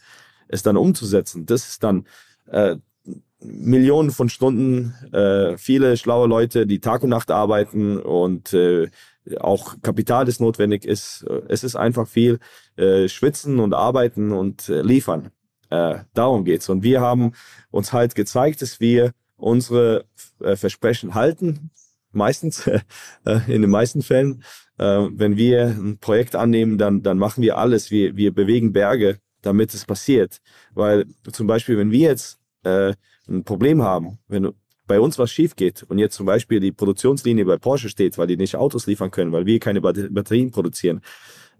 es dann umzusetzen. Das ist dann Millionen von Stunden, viele schlaue Leute, die Tag und Nacht arbeiten und auch Kapital, das notwendig ist. Es ist einfach viel schwitzen und arbeiten und liefern. Darum geht's. Und wir haben uns halt gezeigt, dass wir unsere Versprechen halten, meistens, in den meisten Fällen. Wenn wir ein Projekt annehmen, dann machen wir alles. Wir bewegen Berge, damit es passiert. Weil zum Beispiel, wenn wir jetzt ein Problem haben, wenn bei uns was schief geht und jetzt zum Beispiel die Produktionslinie bei Porsche steht, weil die nicht Autos liefern können, weil wir keine Batterien produzieren,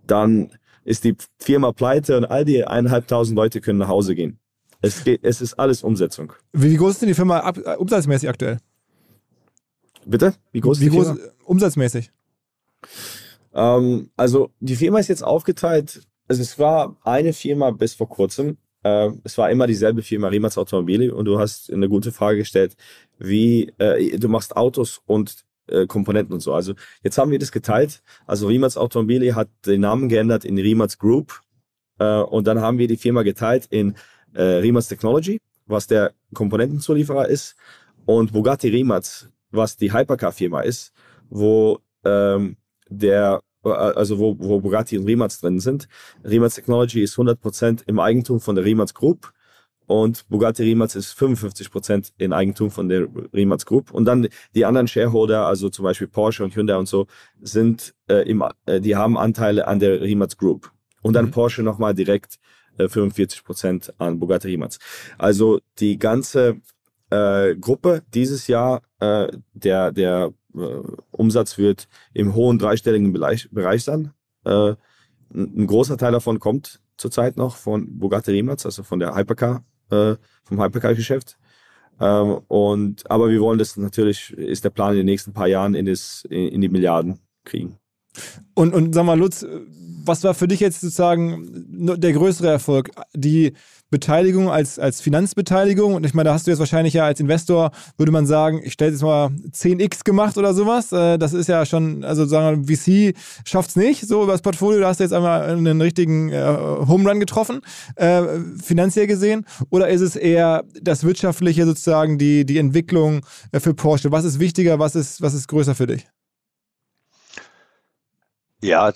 dann ist die Firma pleite und all die 1.500 Leute können nach Hause gehen. Es ist alles Umsetzung. Wie groß ist denn die Firma umsatzmäßig aktuell? Bitte? Wie groß ist die Firma? Umsatzmäßig? Also die Firma ist jetzt aufgeteilt, also es war eine Firma bis vor kurzem. Es war immer dieselbe Firma, Rimac Automobile, und du hast eine gute Frage gestellt, wie du machst Autos und Komponenten und so. Also jetzt haben wir das geteilt. Also Rimac Automobile hat den Namen geändert in Rimac Group und dann haben wir die Firma geteilt in Rimac Technology, was der Komponentenzulieferer ist, und Bugatti Rimac, was die Hypercar-Firma ist, wo wo Bugatti und Rimac drin sind. Rimac Technology ist 100% im Eigentum von der Rimac Group und Bugatti Rimac ist 55% in Eigentum von der Rimac Group. Und dann die anderen Shareholder, also zum Beispiel Porsche und Hyundai und so, sind die haben Anteile an der Rimac Group. Und dann Porsche nochmal direkt 45% an Bugatti Rimac. Also die ganze Gruppe dieses Jahr, der Umsatz wird im hohen dreistelligen Bereich sein. Ein großer Teil davon kommt zurzeit noch von Bugatti Rimac, also von der Hypercar, vom Hypercar-Geschäft. Aber wir wollen das natürlich, ist der Plan, in den nächsten paar Jahren in die Milliarden kriegen. Und sag mal, Lutz, was war für dich jetzt sozusagen der größere Erfolg? Die Beteiligung als Finanzbeteiligung? Und ich meine, da hast du jetzt wahrscheinlich ja als Investor, würde man sagen, ich stelle jetzt mal 10x gemacht oder sowas. Das ist ja schon, also sagen wir, VC schafft es nicht, so über das Portfolio, da hast du jetzt einmal einen richtigen Home Run getroffen, finanziell gesehen. Oder ist es eher das Wirtschaftliche sozusagen, die Entwicklung für Porsche? Was ist wichtiger, was ist größer für dich? Ja,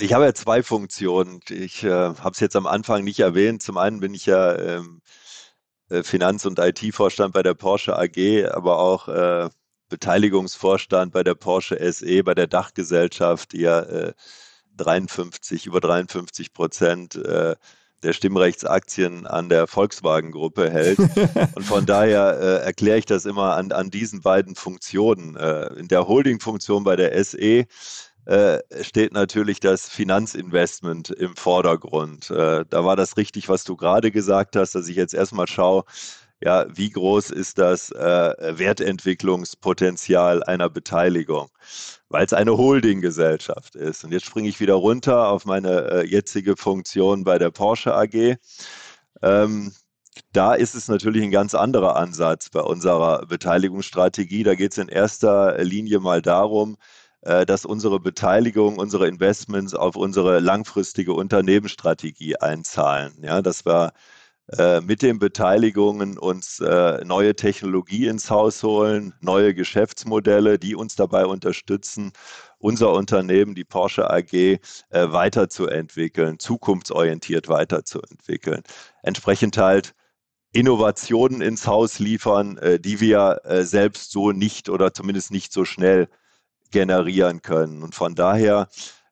ich habe ja zwei Funktionen. Ich habe es jetzt am Anfang nicht erwähnt. Zum einen bin ich ja Finanz- und IT-Vorstand bei der Porsche AG, aber auch Beteiligungsvorstand bei der Porsche SE, bei der Dachgesellschaft, die ja über 53% der Stimmrechtsaktien an der Volkswagen-Gruppe hält. Und von daher erkläre ich das immer an diesen beiden Funktionen. In der Holding-Funktion bei der SE steht natürlich das Finanzinvestment im Vordergrund. Da war das richtig, was du gerade gesagt hast, dass ich jetzt erstmal schaue, ja, wie groß ist das Wertentwicklungspotenzial einer Beteiligung, weil es eine Holdinggesellschaft ist. Und jetzt springe ich wieder runter auf meine jetzige Funktion bei der Porsche AG. Da ist es natürlich ein ganz anderer Ansatz bei unserer Beteiligungsstrategie. Da geht es in erster Linie mal darum, dass unsere Beteiligung, unsere Investments auf unsere langfristige Unternehmensstrategie einzahlen. Ja, dass wir mit den Beteiligungen uns neue Technologie ins Haus holen, neue Geschäftsmodelle, die uns dabei unterstützen, unser Unternehmen, die Porsche AG, weiterzuentwickeln, zukunftsorientiert weiterzuentwickeln. Entsprechend halt Innovationen ins Haus liefern, die wir selbst so nicht oder zumindest nicht so schnell generieren können. Und von daher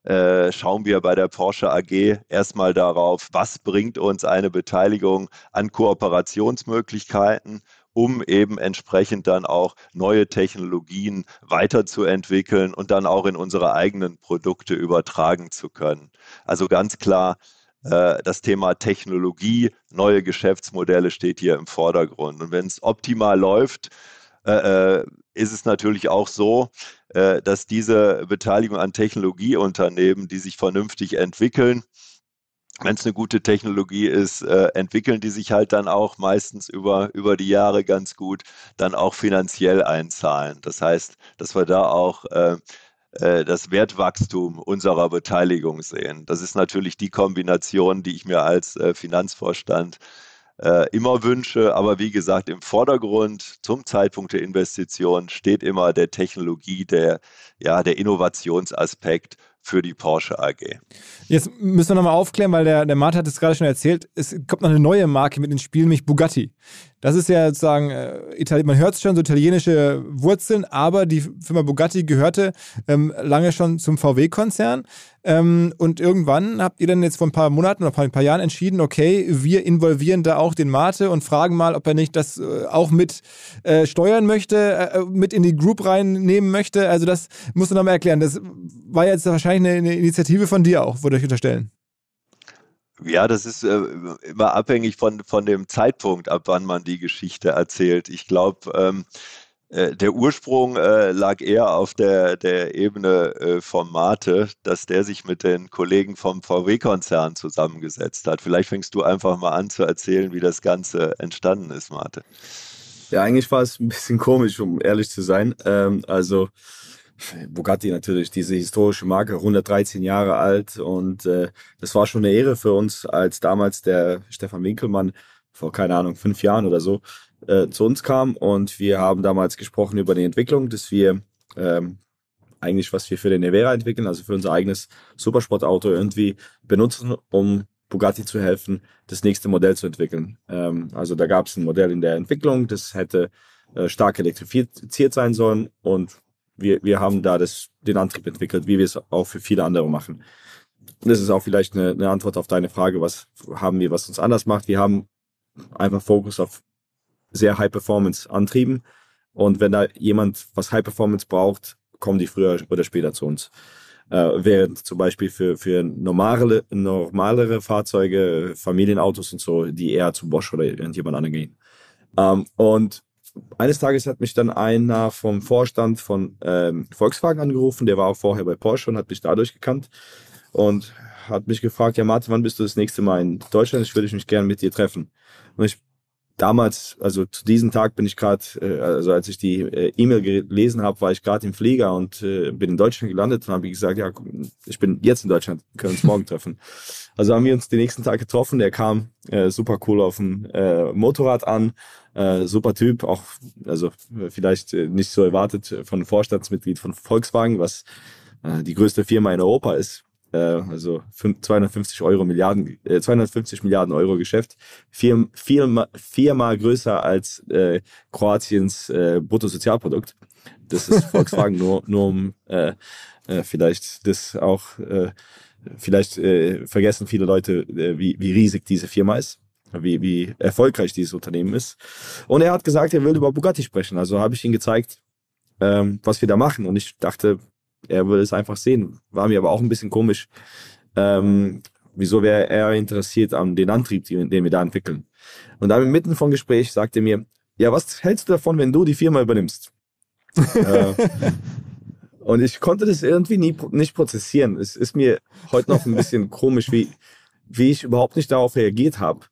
schauen wir bei der Porsche AG erstmal darauf, was bringt uns eine Beteiligung an Kooperationsmöglichkeiten, um eben entsprechend dann auch neue Technologien weiterzuentwickeln und dann auch in unsere eigenen Produkte übertragen zu können. Also ganz klar, das Thema Technologie, neue Geschäftsmodelle steht hier im Vordergrund. Und wenn es optimal läuft, ist es natürlich auch so, dass diese Beteiligung an Technologieunternehmen, die sich vernünftig entwickeln, wenn es eine gute Technologie ist, entwickeln die sich halt dann auch meistens über die Jahre ganz gut, dann auch finanziell einzahlen. Das heißt, dass wir da auch das Wertwachstum unserer Beteiligung sehen. Das ist natürlich die Kombination, die ich mir als Finanzvorstand immer wünsche, aber wie gesagt, im Vordergrund zum Zeitpunkt der Investition steht immer der Technologie, der Innovationsaspekt für die Porsche AG. Jetzt müssen wir nochmal aufklären, weil der Mate hat es gerade schon erzählt, es kommt noch eine neue Marke mit ins Spiel, nämlich Bugatti. Das ist ja sozusagen, man hört es schon, so italienische Wurzeln, aber die Firma Bugatti gehörte lange schon zum VW-Konzern. Und irgendwann habt ihr dann jetzt vor ein paar Monaten oder ein paar Jahren entschieden, okay, wir involvieren da auch den Mate und fragen mal, ob er nicht das auch mit steuern möchte, mit in die Group reinnehmen möchte. Also das musst du nochmal erklären. Das war jetzt wahrscheinlich eine Initiative von dir auch, würde ich unterstellen. Ja, das ist immer abhängig von dem Zeitpunkt, ab wann man die Geschichte erzählt. Ich glaube, der Ursprung lag eher auf der Ebene vom Mate, dass der sich mit den Kollegen vom VW-Konzern zusammengesetzt hat. Vielleicht fängst du einfach mal an zu erzählen, wie das Ganze entstanden ist, Mate. Ja, eigentlich war es ein bisschen komisch, um ehrlich zu sein. Bugatti natürlich, diese historische Marke, 113 Jahre alt, und das war schon eine Ehre für uns, als damals der Stefan Winkelmann vor, keine Ahnung, 5 Jahren oder so zu uns kam, und wir haben damals gesprochen über die Entwicklung, dass wir eigentlich, was wir für den Nevera entwickeln, also für unser eigenes Supersportauto irgendwie benutzen, um Bugatti zu helfen, das nächste Modell zu entwickeln. Also da gab es ein Modell in der Entwicklung, das hätte stark elektrifiziert sein sollen, und wir haben da den Antrieb entwickelt, wie wir es auch für viele andere machen. Das ist auch vielleicht eine Antwort auf deine Frage, was haben wir, was uns anders macht. Wir haben einfach Fokus auf sehr High-Performance-Antrieben, und wenn da jemand was High-Performance braucht, kommen die früher oder später zu uns. während zum Beispiel für normalere Fahrzeuge, Familienautos und so, die eher zu Bosch oder irgendjemand anderem gehen. Und eines Tages hat mich dann einer vom Vorstand von Volkswagen angerufen, der war auch vorher bei Porsche und hat mich dadurch gekannt und hat mich gefragt, ja Mate, wann bist du das nächste Mal in Deutschland? Ich würde mich gerne mit dir treffen. Und ich damals, also zu diesem Tag bin ich gerade, also als ich die E-Mail gelesen habe, war ich gerade im Flieger und bin in Deutschland gelandet und habe gesagt, ja, ich bin jetzt in Deutschland, können uns morgen treffen. Also haben wir uns den nächsten Tag getroffen, der kam super cool auf dem Motorrad an, super Typ, auch also vielleicht nicht so erwartet von einem Vorstandsmitglied von Volkswagen, was die größte Firma in Europa ist. Also 250 Milliarden Euro Geschäft, viermal größer als Kroatiens Bruttosozialprodukt. Das ist Volkswagen, nur um vielleicht das auch, vielleicht vergessen viele Leute, wie riesig diese Firma ist, wie erfolgreich dieses Unternehmen ist. Und er hat gesagt, er will über Bugatti sprechen, also habe ich ihm gezeigt, was wir da machen und ich dachte, er würde es einfach sehen. War mir aber auch ein bisschen komisch. Wieso wäre er interessiert an den Antrieb, den wir da entwickeln? Und dann mitten vom Gespräch sagte er mir, ja, was hältst du davon, wenn du die Firma übernimmst? Und ich konnte das irgendwie nicht prozessieren. Es ist mir heute noch ein bisschen komisch, wie ich überhaupt nicht darauf reagiert habe.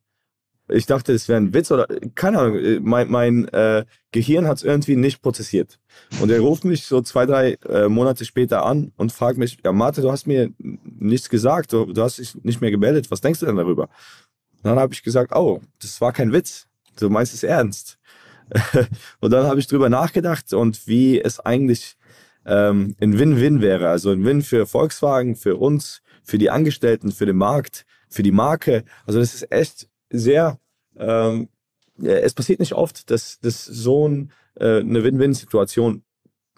Ich dachte, das wäre ein Witz oder, keine Ahnung, mein Gehirn hat es irgendwie nicht prozessiert. Und er ruft mich so 2-3 Monate später an und fragt mich, ja Mate, du hast mir nichts gesagt, du hast dich nicht mehr gemeldet, was denkst du denn darüber? Und dann habe ich gesagt, oh, das war kein Witz, du meinst es ernst. Und dann habe ich drüber nachgedacht und wie es eigentlich ein Win-Win wäre, also ein Win für Volkswagen, für uns, für die Angestellten, für den Markt, für die Marke, also das ist echt sehr, es passiert nicht oft, dass so eine Win-Win-Situation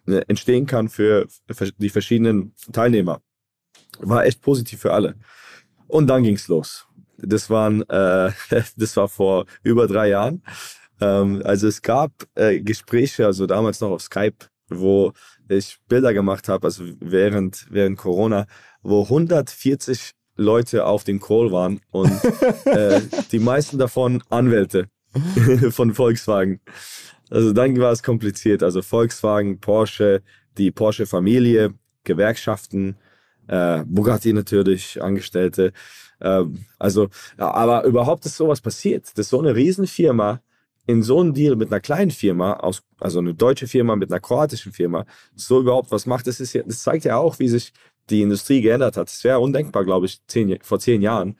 entstehen kann für die verschiedenen Teilnehmer. War echt positiv für alle. Und dann ging's los. Das war vor über 3 Jahren. Also es gab Gespräche, also damals noch auf Skype, wo ich Bilder gemacht habe, also während Corona, wo 140 Leute auf dem Call waren und die meisten davon Anwälte von Volkswagen. Also dann war es kompliziert. Also Volkswagen, Porsche, die Porsche-Familie, Gewerkschaften, Bugatti natürlich, Angestellte. Also, aber überhaupt, dass sowas passiert, dass so eine Riesenfirma in so einem Deal mit einer kleinen Firma, also eine deutsche Firma mit einer kroatischen Firma, so überhaupt was macht, das zeigt ja auch, wie sich die Industrie geändert hat. Das wäre undenkbar, glaube ich, vor 10 Jahren.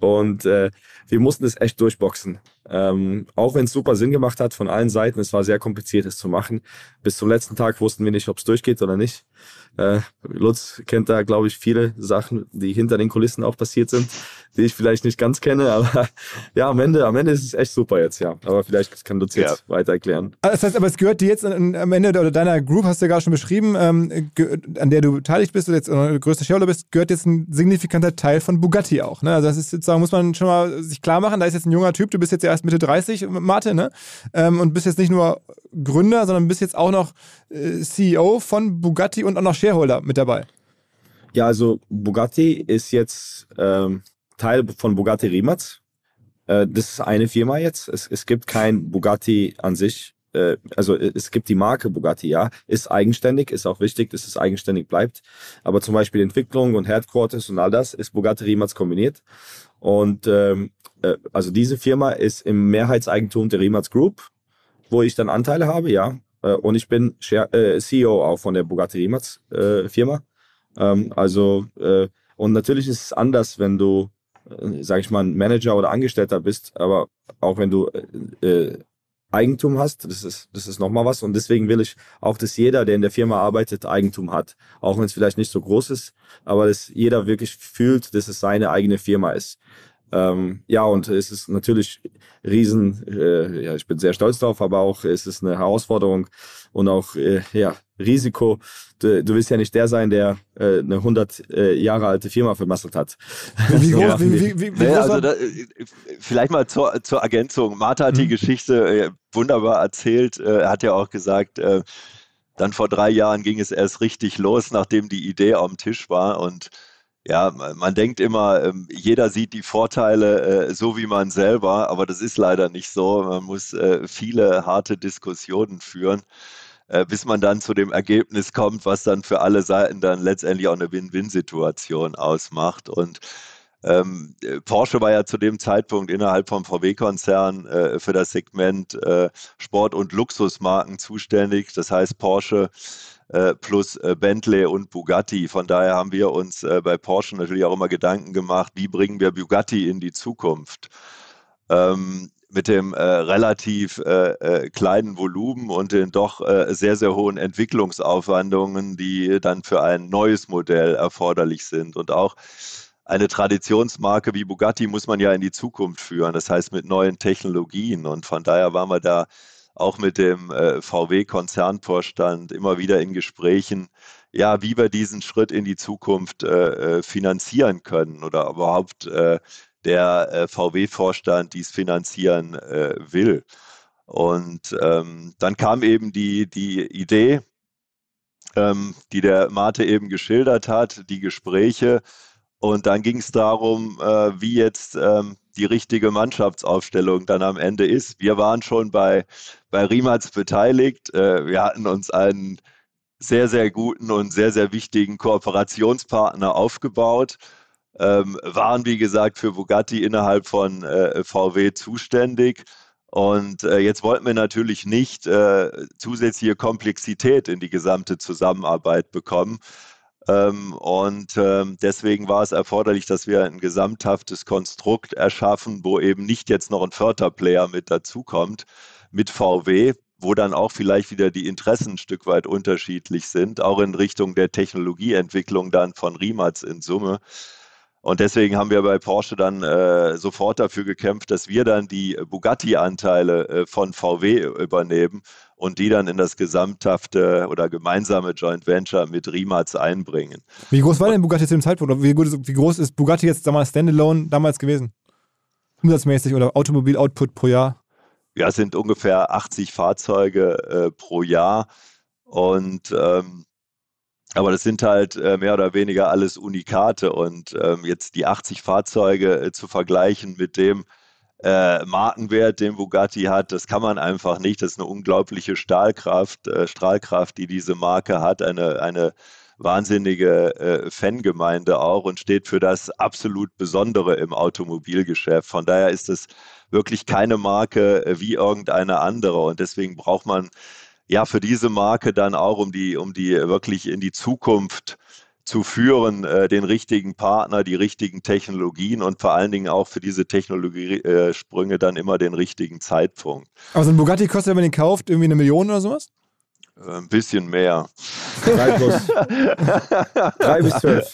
Und wir mussten das echt durchboxen. Auch wenn es super Sinn gemacht hat von allen Seiten, es war sehr kompliziert, es zu machen. Bis zum letzten Tag wussten wir nicht, ob es durchgeht oder nicht. Lutz kennt da, glaube ich, viele Sachen, die hinter den Kulissen auch passiert sind, die ich vielleicht nicht ganz kenne, aber ja, am Ende ist es echt super jetzt, ja. Aber vielleicht kann Lutz jetzt weiter erklären. Das heißt, aber es gehört dir jetzt am Ende, oder deiner Group, hast du ja gerade schon beschrieben, an der du beteiligt bist oder jetzt größter Shareholder bist, gehört jetzt ein signifikanter Teil von Bugatti auch, ne? Also das ist sozusagen, muss man schon mal sich klar machen, da ist jetzt ein junger Typ, du bist jetzt ja erst Mitte 30, Mate, ne? Und bist jetzt nicht nur Gründer, sondern bist jetzt auch noch CEO von Bugatti und auch noch Shareholder mit dabei. Ja, also Bugatti ist jetzt Teil von Bugatti Rimac. Das ist eine Firma jetzt. Es gibt kein Bugatti an sich. Also es gibt die Marke Bugatti, ja. Ist eigenständig, ist auch wichtig, dass es eigenständig bleibt. Aber zum Beispiel Entwicklung und Headquarters und all das ist Bugatti Rimac kombiniert. Und also diese Firma ist im Mehrheitseigentum der Rimac Group, wo ich dann Anteile habe, ja. Und ich bin CEO auch von der Bugatti Rimac Firma. Und natürlich ist es anders, wenn du, sag ich mal, ein Manager oder Angestellter bist, aber auch wenn du Eigentum hast, das ist nochmal was. Und deswegen will ich auch, dass jeder, der in der Firma arbeitet, Eigentum hat. Auch wenn es vielleicht nicht so groß ist, aber dass jeder wirklich fühlt, dass es seine eigene Firma ist. Ja, und es ist natürlich ich bin sehr stolz drauf, aber auch es ist eine Herausforderung und auch Risiko. Du willst ja nicht der sein, der eine 100 Jahre alte Firma vermasselt hat. Wie groß? Ja. Vielleicht mal zur Ergänzung. Mate hat die Geschichte wunderbar erzählt. Er hat ja auch gesagt, Dann vor 3 Jahren ging es erst richtig los, nachdem die Idee auf dem Tisch war. Und ja, man denkt immer, jeder sieht die Vorteile so wie man selber, aber das ist leider nicht so. Man muss viele harte Diskussionen führen, bis man dann zu dem Ergebnis kommt, was dann für alle Seiten dann letztendlich auch eine Win-Win-Situation ausmacht. Und Porsche war ja zu dem Zeitpunkt innerhalb vom VW-Konzern für das Segment Sport- und Luxusmarken zuständig. Das heißt Porsche plus Bentley und Bugatti. Von daher haben wir uns bei Porsche natürlich auch immer Gedanken gemacht, wie bringen wir Bugatti in die Zukunft? Mit dem relativ kleinen Volumen und den doch sehr, sehr hohen Entwicklungsaufwendungen, die dann für ein neues Modell erforderlich sind. Und auch eine Traditionsmarke wie Bugatti muss man ja in die Zukunft führen, das heißt mit neuen Technologien. Und von daher waren wir da auch mit dem VW-Konzernvorstand immer wieder in Gesprächen, ja, wie wir diesen Schritt in die Zukunft finanzieren können oder überhaupt der VW-Vorstand dies finanzieren will. Und dann kam eben die Idee, die der Mate eben geschildert hat, die Gespräche. Und dann ging es darum, wie jetzt die richtige Mannschaftsaufstellung dann am Ende ist. Wir waren schon bei Rimac beteiligt. Wir hatten uns einen sehr, sehr guten und sehr, sehr wichtigen Kooperationspartner aufgebaut. Waren, wie gesagt, für Bugatti innerhalb von VW zuständig. Und jetzt wollten wir natürlich nicht zusätzliche Komplexität in die gesamte Zusammenarbeit bekommen. Und deswegen war es erforderlich, dass wir ein gesamthaftes Konstrukt erschaffen, wo eben nicht jetzt noch ein vierter Player mit dazukommt, mit VW, wo dann auch vielleicht wieder die Interessen ein Stück weit unterschiedlich sind, auch in Richtung der Technologieentwicklung dann von Rimac in Summe. Und deswegen haben wir bei Porsche dann sofort dafür gekämpft, dass wir dann die Bugatti-Anteile von VW übernehmen und die dann in das gesamthafte oder gemeinsame Joint Venture mit Rimac einbringen. Wie groß war denn Bugatti zu dem Zeitpunkt? Oder wie groß ist Bugatti jetzt damals standalone damals gewesen? Umsatzmäßig oder Automobil-Output pro Jahr? Ja, es sind ungefähr 80 Fahrzeuge pro Jahr. Und aber das sind halt mehr oder weniger alles Unikate und jetzt die 80 Fahrzeuge zu vergleichen mit dem Markenwert, den Bugatti hat, das kann man einfach nicht. Das ist eine unglaubliche Strahlkraft, die diese Marke hat, eine wahnsinnige Fangemeinde auch und steht für das absolut Besondere im Automobilgeschäft. Von daher ist es wirklich keine Marke wie irgendeine andere und deswegen braucht man ja, für diese Marke dann auch, um die wirklich in die Zukunft zu führen, den richtigen Partner, die richtigen Technologien und vor allen Dingen auch für diese Technologiesprünge dann immer den richtigen Zeitpunkt. Aber so ein Bugatti kostet, wenn man den kauft, irgendwie 1 Million oder sowas? Ein bisschen mehr. 3 bis 12.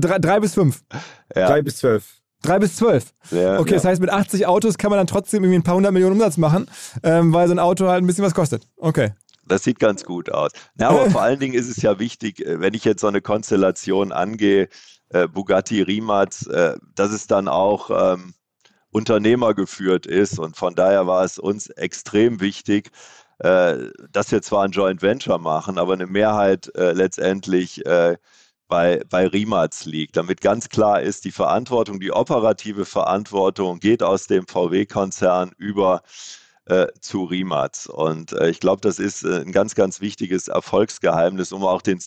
3 bis 5. 3 bis 12. 3 bis 12. Ja, okay, ja. Das heißt, mit 80 Autos kann man dann trotzdem irgendwie ein paar 100 Millionen Umsatz machen, weil so ein Auto halt ein bisschen was kostet. Okay. Das sieht ganz gut aus. Na, aber vor allen Dingen ist es ja wichtig, wenn ich jetzt so eine Konstellation angehe, Bugatti Rimac, dass es dann auch Unternehmer geführt ist. Und von daher war es uns extrem wichtig, dass wir zwar ein Joint Venture machen, aber eine Mehrheit letztendlich bei Rimac liegt, damit ganz klar ist, die Verantwortung, die operative Verantwortung geht aus dem VW-Konzern über zu Rimac. Und ich glaube, das ist ein ganz, ganz wichtiges Erfolgsgeheimnis, um auch den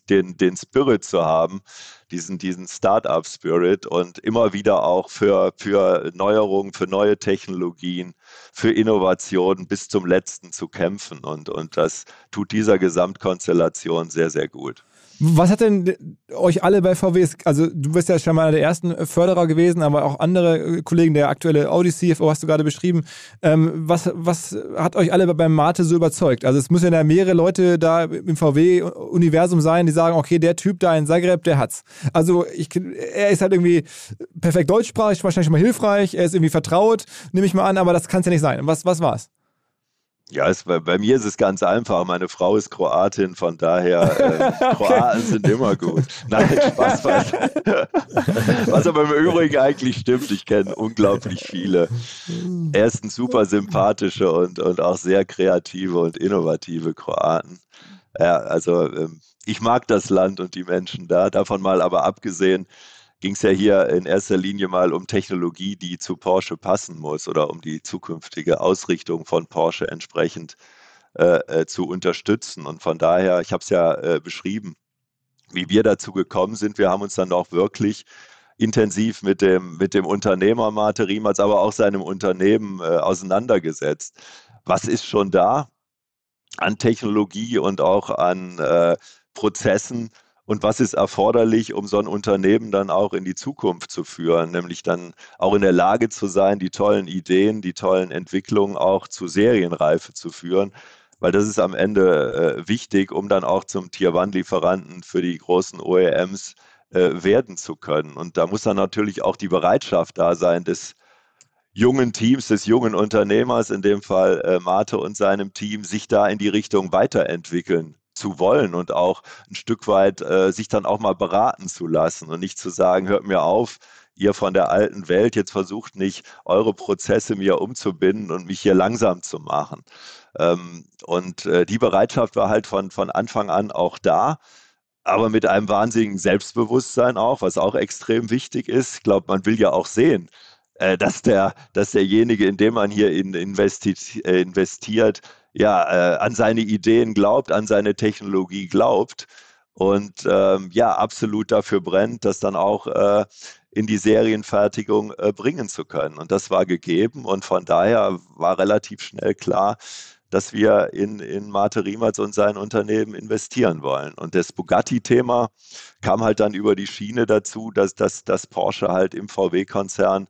Spirit zu haben, diesen Start-up-Spirit und immer wieder auch für Neuerungen, für neue Technologien, für Innovationen bis zum Letzten zu kämpfen. Und das tut dieser Gesamtkonstellation sehr, sehr gut. Was hat denn euch alle bei VW, also du bist ja schon mal einer der ersten Förderer gewesen, aber auch andere Kollegen, der aktuelle Audi-CFO hast du gerade beschrieben, was hat euch alle beim Mate so überzeugt? Also es müssen ja mehrere Leute da im VW-Universum sein, die sagen, okay, der Typ da in Zagreb, der hat's. Also er ist halt irgendwie perfekt deutschsprachig, wahrscheinlich schon mal hilfreich, er ist irgendwie vertraut, nehme ich mal an, aber das kann's ja nicht sein. Was war's? Ja, bei mir ist es ganz einfach. Meine Frau ist Kroatin, von daher Kroaten sind immer gut. Nein, Spaß. Was aber im Übrigen eigentlich stimmt. Ich kenne unglaublich viele. Erstens super sympathische und auch sehr kreative und innovative Kroaten. Ja, also ich mag das Land und die Menschen da. Davon mal aber abgesehen, ging es ja hier in erster Linie mal um Technologie, die zu Porsche passen muss oder um die zukünftige Ausrichtung von Porsche entsprechend zu unterstützen. Und von daher, ich habe es ja beschrieben, wie wir dazu gekommen sind. Wir haben uns dann auch wirklich intensiv mit dem Unternehmer Mate Rimac, aber auch seinem Unternehmen auseinandergesetzt. Was ist schon da an Technologie und auch an Prozessen und was ist erforderlich, um so ein Unternehmen dann auch in die Zukunft zu führen, nämlich dann auch in der Lage zu sein, die tollen Ideen, die tollen Entwicklungen auch zu Serienreife zu führen, weil das ist am Ende wichtig, um dann auch zum Tier-1-Lieferanten für die großen OEMs werden zu können. Und da muss dann natürlich auch die Bereitschaft da sein des jungen Teams, des jungen Unternehmers, in dem Fall Mate und seinem Team, sich da in die Richtung weiterentwickeln zu wollen und auch ein Stück weit sich dann auch mal beraten zu lassen und nicht zu sagen, hört mir auf, ihr von der alten Welt, jetzt versucht nicht, eure Prozesse mir umzubinden und mich hier langsam zu machen. Und die Bereitschaft war halt von Anfang an auch da, aber mit einem wahnsinnigen Selbstbewusstsein auch, was auch extrem wichtig ist. Ich glaube, man will ja auch sehen, dass derjenige, in den man hier investiert, ja, an seine Ideen glaubt, an seine Technologie glaubt und ja, absolut dafür brennt, das dann auch in die Serienfertigung bringen zu können. Und das war gegeben und von daher war relativ schnell klar, dass wir in Mate Rimac und sein Unternehmen investieren wollen. Und das Bugatti-Thema kam halt dann über die Schiene dazu, dass Porsche halt im VW-Konzern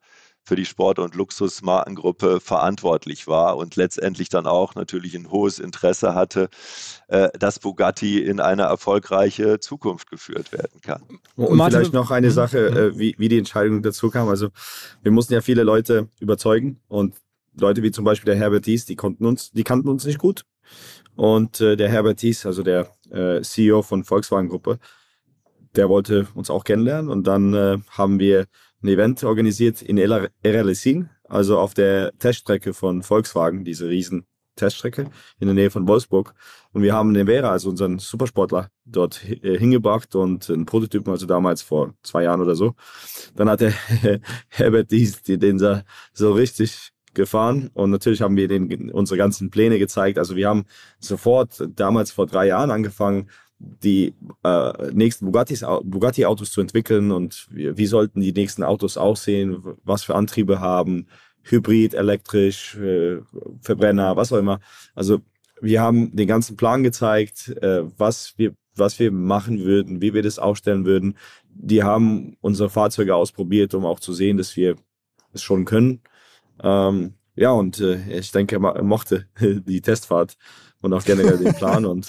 für die Sport- und Luxusmarkengruppe verantwortlich war und letztendlich dann auch natürlich ein hohes Interesse hatte, dass Bugatti in eine erfolgreiche Zukunft geführt werden kann. Und Martin, vielleicht noch eine Sache, wie die Entscheidung dazu kam. Also wir mussten ja viele Leute überzeugen und Leute wie zum Beispiel der Herbert Diess, die kannten uns nicht gut. Und der Herbert Diess, also der CEO von Volkswagen Gruppe, der wollte uns auch kennenlernen. Und dann haben wir ein Event organisiert in Erelesin, also auf der Teststrecke von Volkswagen, diese riesen Teststrecke in der Nähe von Wolfsburg. Und wir haben Nevera, also unseren Supersportler, dort hingebracht und einen Prototypen, also damals vor 2 Jahren oder so. Dann hat der Herbert Diess den so richtig gefahren und natürlich haben wir unsere ganzen Pläne gezeigt. Also wir haben sofort damals vor 3 Jahren angefangen, die nächsten Bugatti-Autos zu entwickeln und wie sollten die nächsten Autos aussehen, was für Antriebe haben, Hybrid, elektrisch, Verbrenner, was auch immer. Also wir haben den ganzen Plan gezeigt, was wir machen würden, wie wir das aufstellen würden. Die haben unsere Fahrzeuge ausprobiert, um auch zu sehen, dass wir es schon können. Ja, und ich denke, er mochte die Testfahrt und auch generell den Plan und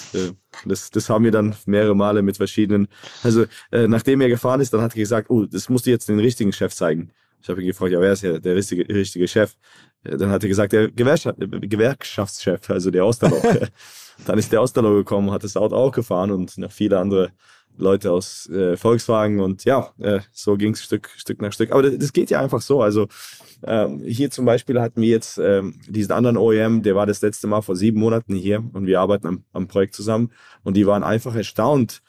das haben wir dann mehrere Male mit verschiedenen, also nachdem er gefahren ist, dann hat er gesagt, oh, das musst du jetzt den richtigen Chef zeigen. Ich habe ihn gefragt, ja, wer ist ja der richtige Chef? Dann hat er gesagt, der Gewerkschaftschef, also der Osterloh. Dann ist der Osterloh gekommen, hat das Auto auch gefahren und noch viele andere Leute aus Volkswagen und ja, so ging es Stück nach Stück. Aber das geht ja einfach so. Also hier zum Beispiel hatten wir jetzt diesen anderen OEM, der war das letzte Mal vor 7 Monaten hier und wir arbeiten am Projekt zusammen und die waren einfach erstaunt,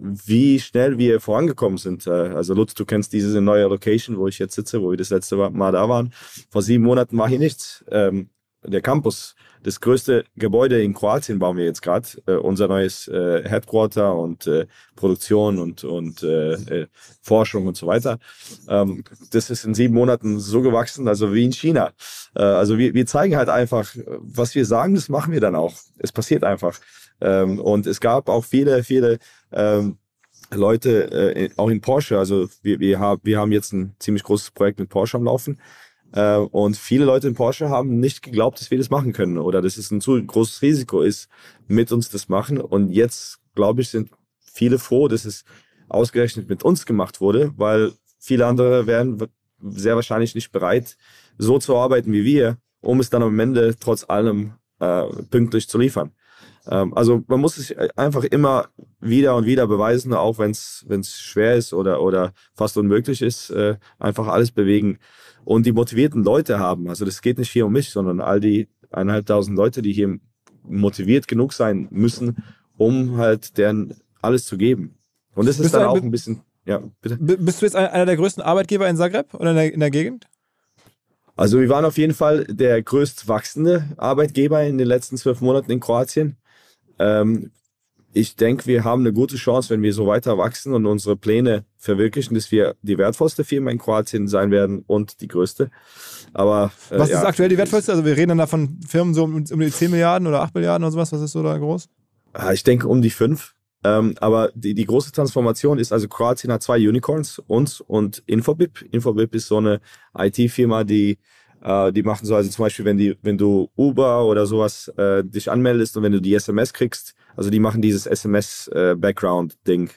wie schnell wir vorangekommen sind. Also Lutz, du kennst diese neue Location, wo ich jetzt sitze, wo wir das letzte Mal da waren. Vor 7 Monaten war hier nichts. Der Campus, das größte Gebäude in Kroatien bauen wir jetzt gerade, unser neues Headquarter und Produktion und Forschung und so weiter. Das ist in 7 Monaten so gewachsen, also wie in China. Also wir zeigen halt einfach, was wir sagen, das machen wir dann auch. Es passiert einfach. Und es gab auch viele Leute, auch in Porsche, also wir haben jetzt ein ziemlich großes Projekt mit Porsche am Laufen. Und viele Leute in Porsche haben nicht geglaubt, dass wir das machen können oder dass es ein zu großes Risiko ist, mit uns das machen. Und jetzt, glaube ich, sind viele froh, dass es ausgerechnet mit uns gemacht wurde, weil viele andere wären sehr wahrscheinlich nicht bereit, so zu arbeiten wie wir, um es dann am Ende trotz allem pünktlich zu liefern. Also man muss es einfach immer wieder und wieder beweisen, auch wenn es schwer ist oder fast unmöglich ist, einfach alles bewegen und die motivierten Leute haben. Also das geht nicht hier um mich, sondern all die 1.500 Leute, die hier motiviert genug sein müssen, um halt deren alles zu geben. Und das ist dann auch ein bisschen, ja, bitte. Bist du jetzt einer der größten Arbeitgeber in Zagreb oder in der Gegend? Also wir waren auf jeden Fall der größtwachsende Arbeitgeber in den letzten 12 Monaten in Kroatien. Ich denke, wir haben eine gute Chance, wenn wir so weiter wachsen und unsere Pläne verwirklichen, dass wir die wertvollste Firma in Kroatien sein werden und die größte. Aber was ist aktuell die wertvollste? Also wir reden dann da von Firmen so um die 10 Milliarden oder 8 Milliarden oder sowas. Was ist so da groß? Ich denke um die 5. Aber die große Transformation ist, also Kroatien hat 2 Unicorns, uns und Infobip. Infobip ist so eine IT-Firma, die machen so, also zum Beispiel, wenn du Uber oder sowas dich anmeldest und wenn du die SMS kriegst, also die machen dieses SMS-Background-Ding.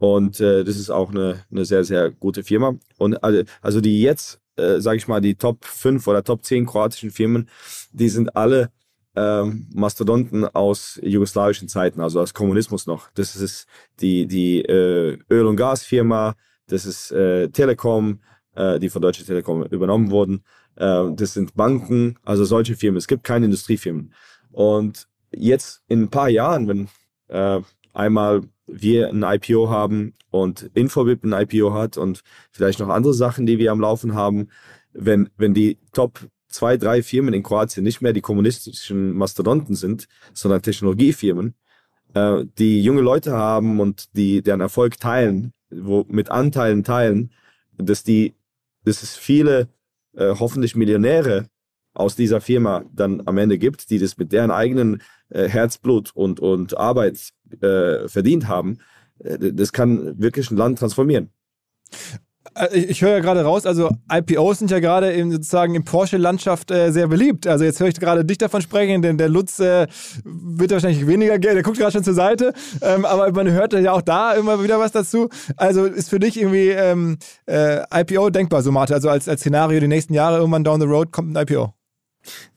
Das ist auch eine sehr, sehr gute Firma. Und also die jetzt, sage ich mal, die Top 5 oder Top 10 kroatischen Firmen, die sind alle Mastodonten aus jugoslawischen Zeiten, also aus Kommunismus noch. Das ist die Öl- und Gasfirma, das ist Telekom, die von Deutsche Telekom übernommen wurden. Das sind Banken, also solche Firmen. Es gibt keine Industriefirmen. Und jetzt in ein paar Jahren, wenn einmal wir ein IPO haben und Infobip ein IPO hat und vielleicht noch andere Sachen, die wir am Laufen haben, wenn die Top 2, 3 Firmen in Kroatien nicht mehr die kommunistischen Mastodonten sind, sondern Technologiefirmen, die junge Leute haben und die deren Erfolg teilen, mit Anteilen teilen, dass es viele hoffentlich Millionäre aus dieser Firma dann am Ende gibt, die das mit deren eigenen Herzblut und Arbeit verdient haben, das kann wirklich ein Land transformieren. Ich höre ja gerade raus, also IPOs sind ja gerade sozusagen in Porsche-Landschaft sehr beliebt. Also jetzt höre ich gerade dich davon sprechen, denn der Lutz wird wahrscheinlich weniger Geld, der guckt gerade schon zur Seite, aber man hört ja auch da immer wieder was dazu. Also ist für dich irgendwie IPO denkbar, so Mate, also als Szenario die nächsten Jahre, irgendwann down the road kommt ein IPO?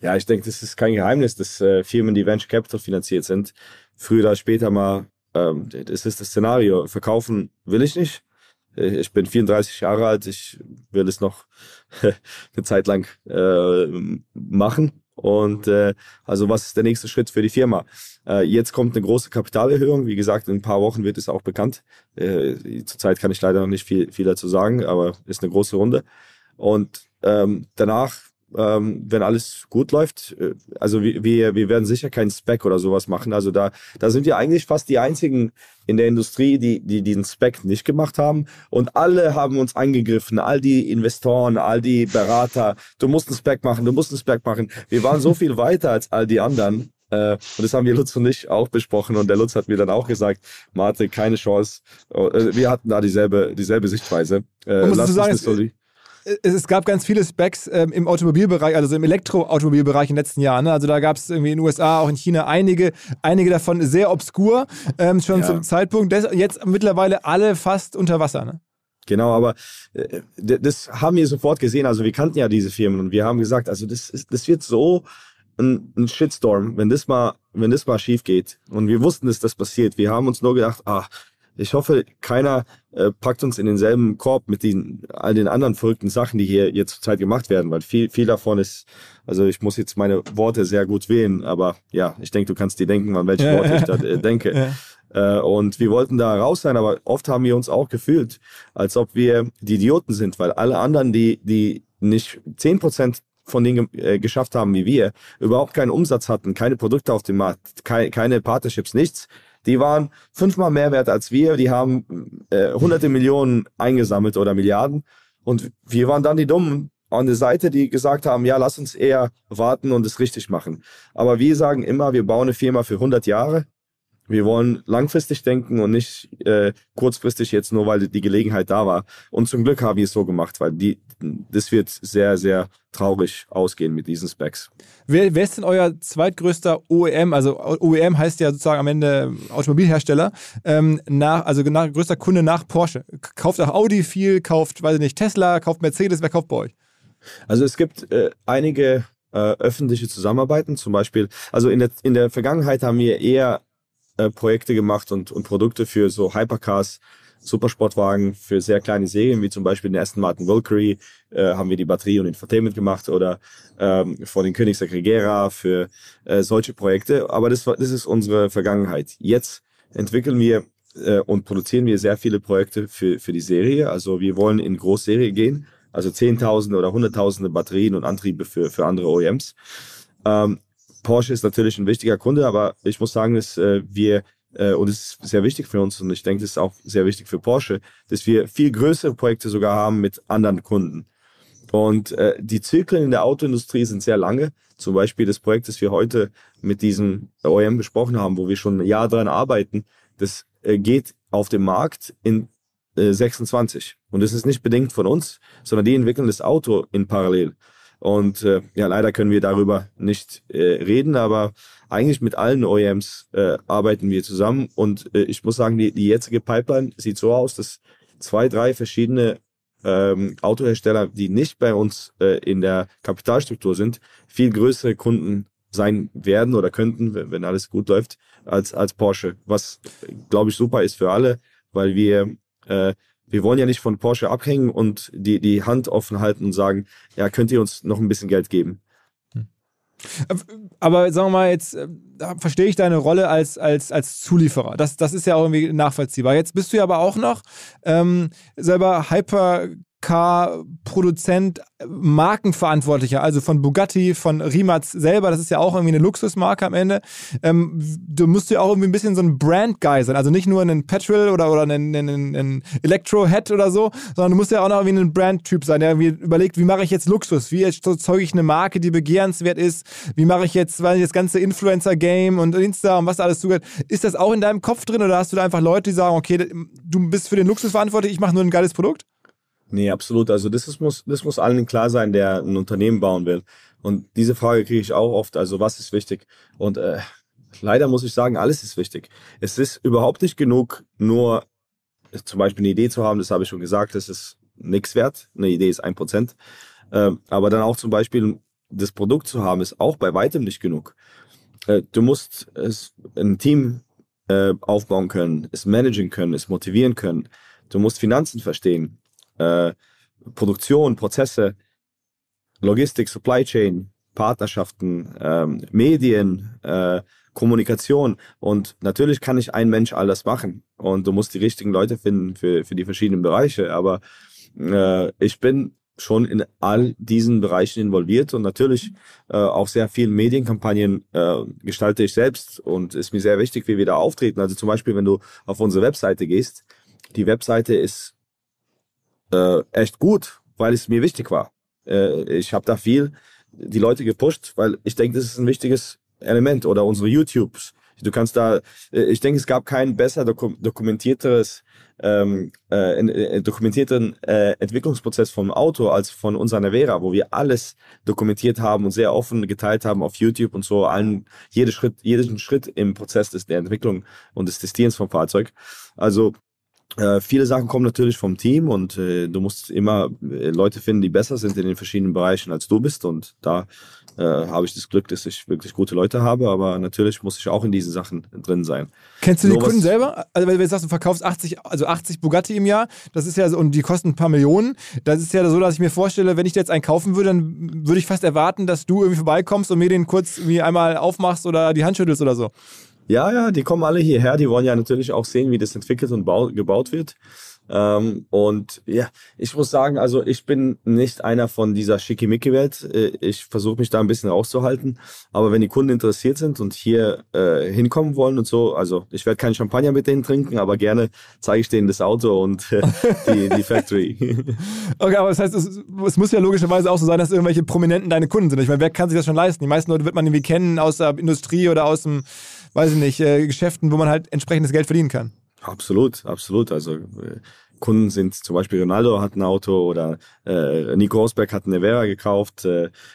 Ja, ich denke, das ist kein Geheimnis, dass Firmen, die Venture Capital finanziert sind, früher oder später mal, das ist das Szenario, verkaufen will ich nicht. Ich bin 34 Jahre alt, ich will es noch eine Zeit lang machen. Und also was ist der nächste Schritt für die Firma? Jetzt kommt eine große Kapitalerhöhung. Wie gesagt, in ein paar Wochen wird es auch bekannt. Zurzeit kann ich leider noch nicht viel dazu sagen, aber ist eine große Runde. Und danach, wenn alles gut läuft, also wir werden sicher keinen SPAC oder sowas machen. Also da sind wir eigentlich fast die einzigen in der Industrie, die diesen SPAC nicht gemacht haben. Und alle haben uns angegriffen, all die Investoren, all die Berater. Du musst einen SPAC machen, du musst einen SPAC machen. Wir waren so viel weiter als all die anderen. Und das haben wir Lutz und ich auch besprochen. Und der Lutz hat mir dann auch gesagt, Mate, keine Chance. Wir hatten da dieselbe Sichtweise. Lass uns das so. Es gab ganz viele SPACs im Automobilbereich, also im Elektroautomobilbereich in den letzten Jahren. Ne? Also da gab es irgendwie in den USA, auch in China einige davon sehr obskur, schon zum Zeitpunkt. Jetzt mittlerweile alle fast unter Wasser. Ne? Genau, aber das haben wir sofort gesehen. Also wir kannten ja diese Firmen und wir haben gesagt, also das wird so ein Shitstorm, wenn das mal schief geht. Und wir wussten, dass das passiert. Wir haben uns nur gedacht, ich hoffe, keiner packt uns in denselben Korb mit all den anderen verrückten Sachen, die hier jetzt zurzeit gemacht werden, weil viel davon ist, also ich muss jetzt meine Worte sehr gut wählen, aber ja, ich denke, du kannst dir denken, an welche Worte ich da denke. Ja. Und wir wollten da raus sein, aber oft haben wir uns auch gefühlt, als ob wir die Idioten sind, weil alle anderen, die nicht 10% von denen geschafft haben wie wir, überhaupt keinen Umsatz hatten, keine Produkte auf dem Markt, keine Partnerships, nichts. Die waren 5-mal mehr wert als wir, die haben hunderte Millionen eingesammelt oder Milliarden und wir waren dann die Dummen an der Seite, die gesagt haben, ja, lass uns eher warten und es richtig machen. Aber wir sagen immer, wir bauen eine Firma für 100 Jahre, wir wollen langfristig denken und nicht kurzfristig jetzt nur, weil die Gelegenheit da war. Und zum Glück haben wir es so gemacht, weil das wird sehr, sehr traurig ausgehen mit diesen Specs. Wer ist denn euer zweitgrößter OEM? Also OEM heißt ja sozusagen am Ende Automobilhersteller. Größter Kunde nach Porsche. Kauft auch Audi viel, kauft, weiß ich nicht, Tesla, kauft Mercedes. Wer kauft bei euch? Also es gibt einige öffentliche Zusammenarbeiten. Zum Beispiel, also in der Vergangenheit haben wir eher Projekte gemacht und Produkte für so Hypercars Supersportwagen für sehr kleine Serien, wie zum Beispiel den Aston Martin Valkyrie, haben wir die Batterie und Infotainment gemacht oder von den Koenigsegg Regera für solche Projekte. Aber das ist unsere Vergangenheit. Jetzt entwickeln wir und produzieren wir sehr viele Projekte für die Serie. Also wir wollen in Großserie gehen, also 10.000 oder 100.000 Batterien und Antriebe für andere OEMs. Porsche ist natürlich ein wichtiger Kunde, aber ich muss sagen, dass und es ist sehr wichtig für uns und ich denke, das ist auch sehr wichtig für Porsche, dass wir viel größere Projekte sogar haben mit anderen Kunden. Und die Zyklen in der Autoindustrie sind sehr lange. Zum Beispiel das Projekt, das wir heute mit diesem OEM besprochen haben, wo wir schon ein Jahr dran arbeiten, das geht auf den Markt in 26. Und das ist nicht bedingt von uns, sondern die entwickeln das Auto in parallel. Und ja, leider können wir darüber nicht reden, aber eigentlich mit allen OEMs arbeiten wir zusammen. Und ich muss sagen, die jetzige Pipeline sieht so aus, dass 2, 3 verschiedene Autohersteller, die nicht bei uns in der Kapitalstruktur sind, viel größere Kunden sein werden oder könnten, wenn alles gut läuft, als Porsche. Was, glaube ich, super ist für alle, weil wir wollen ja nicht von Porsche abhängen und die Hand offen halten und sagen, ja, könnt ihr uns noch ein bisschen Geld geben. Aber sagen wir mal, jetzt verstehe ich deine Rolle als Zulieferer. Das ist ja auch irgendwie nachvollziehbar. Jetzt bist du ja aber auch noch selber Hypercar-Produzent, Markenverantwortlicher, also von Bugatti, von Rimac selber. Das ist ja auch irgendwie eine Luxusmarke am Ende. Du musst ja auch irgendwie ein bisschen so ein Brand-Guy sein. Also nicht nur einen Petrol oder einen Electro-Head oder so, sondern du musst ja auch noch irgendwie ein Brand-Typ sein, der irgendwie überlegt, wie mache ich jetzt Luxus? Wie erzeuge ich eine Marke, die begehrenswert ist? Wie mache ich jetzt, weil das ganze Influencer-Game und Insta und was da alles zugehört? Ist das auch in deinem Kopf drin oder hast du da einfach Leute, die sagen, okay, du bist für den Luxus verantwortlich, ich mache nur ein geiles Produkt? Nee, absolut. Also das muss allen klar sein, der ein Unternehmen bauen will. Und diese Frage kriege ich auch oft. Also was ist wichtig? Und leider muss ich sagen, alles ist wichtig. Es ist überhaupt nicht genug, nur zum Beispiel eine Idee zu haben. Das habe ich schon gesagt, das ist nichts wert. Eine Idee ist 1%. Aber dann auch zum Beispiel das Produkt zu haben, ist auch bei weitem nicht genug. Du musst ein Team aufbauen können, es managen können, es motivieren können. Du musst Finanzen verstehen. Produktion, Prozesse, Logistik, Supply Chain, Partnerschaften, Medien, Kommunikation. Und natürlich kann nicht ein Mensch all das machen. Und du musst die richtigen Leute finden für die verschiedenen Bereiche. Aber ich bin schon in all diesen Bereichen involviert und natürlich auch sehr viele Medienkampagnen gestalte ich selbst. Und ist mir sehr wichtig, wie wir da auftreten. Also zum Beispiel, wenn du auf unsere Webseite gehst, die Webseite ist echt gut, weil es mir wichtig war. Ich habe da viel die Leute gepusht, weil ich denke, das ist ein wichtiges Element. Oder unsere YouTubes. Du kannst da, ich denke, es gab keinen besser dokumentierteren Entwicklungsprozess vom Auto als von unserer Nevera, wo wir alles dokumentiert haben und sehr offen geteilt haben auf YouTube und so, jeden Schritt im Prozess der Entwicklung und des Testierens vom Fahrzeug. Also viele Sachen kommen natürlich vom Team und du musst immer Leute finden, die besser sind in den verschiedenen Bereichen als du bist, und da habe ich das Glück, dass ich wirklich gute Leute habe, aber natürlich muss ich auch in diesen Sachen drin sein. Kennst du die Kunden selber? Also wenn du sagst, du verkaufst 80 Bugatti im Jahr, das ist ja so, und die kosten ein paar Millionen, das ist ja so, dass ich mir vorstelle, wenn ich dir jetzt einen kaufen würde, dann würde ich fast erwarten, dass du irgendwie vorbeikommst und mir den kurz irgendwie einmal aufmachst oder die Hand schüttelst oder so. Ja, die kommen alle hierher, die wollen ja natürlich auch sehen, wie das entwickelt und gebaut wird. Und ja, ich muss sagen, also ich bin nicht einer von dieser Schickimicki-Welt. Ich versuche mich da ein bisschen rauszuhalten. Aber wenn die Kunden interessiert sind und hier hinkommen wollen und so, also ich werde keinen Champagner mit denen trinken, aber gerne zeige ich denen das Auto und die Factory. Okay, aber das heißt, es muss ja logischerweise auch so sein, dass irgendwelche Prominenten deine Kunden sind. Ich meine, wer kann sich das schon leisten? Die meisten Leute wird man irgendwie kennen aus der Industrie oder aus dem, weiß ich nicht, Geschäften, wo man halt entsprechendes Geld verdienen kann. Absolut, absolut. Also Kunden sind zum Beispiel Ronaldo hat ein Auto oder Nico Rosberg hat eine Nevera gekauft.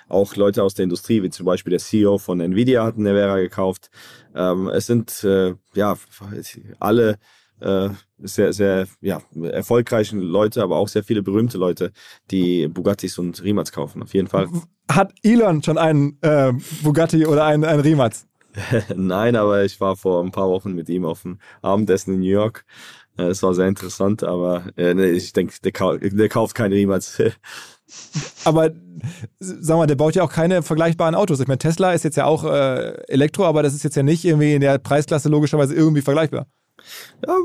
Auch Leute aus der Industrie, wie zum Beispiel der CEO von Nvidia hat eine Nevera gekauft. Es sind ja alle sehr, sehr ja, erfolgreichen Leute, aber auch sehr viele berühmte Leute, die Bugattis und Rimacs kaufen, auf jeden Fall. Hat Elon schon einen Bugatti oder einen Rimac? Nein, aber ich war vor ein paar Wochen mit ihm auf dem Abendessen in New York Es war sehr interessant, aber nee, ich denke, der kauft keine Rimac. Aber sag mal, der baut ja auch keine vergleichbaren Autos. Ich meine, Tesla ist jetzt ja auch Elektro, aber das ist jetzt ja nicht irgendwie in der Preisklasse logischerweise irgendwie vergleichbar. Ja,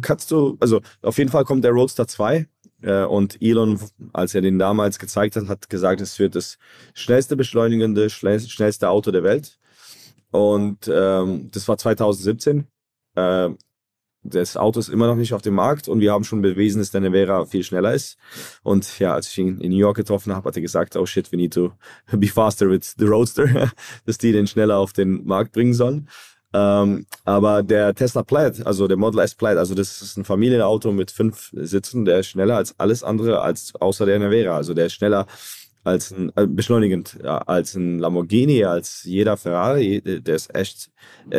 kannst du, also auf jeden Fall kommt der Roadster 2 und Elon, als er den damals gezeigt hat, hat gesagt, es wird das schnellste beschleunigende, schnellste Auto der Welt. Und das war 2017. Das Auto ist immer noch nicht auf dem Markt und wir haben schon bewiesen, dass der Nevera viel schneller ist. Und ja, als ich ihn in New York getroffen habe, hat er gesagt, oh shit, we need to be faster with the Roadster, dass die den schneller auf den Markt bringen sollen. Aber der Tesla Plaid, also der Model S Plaid, also das ist ein Familienauto mit 5 Sitzen, der ist schneller als alles andere, als außer der Nevera. Also der ist schneller als ein, beschleunigend, als ein Lamborghini, als jeder Ferrari, der ist echt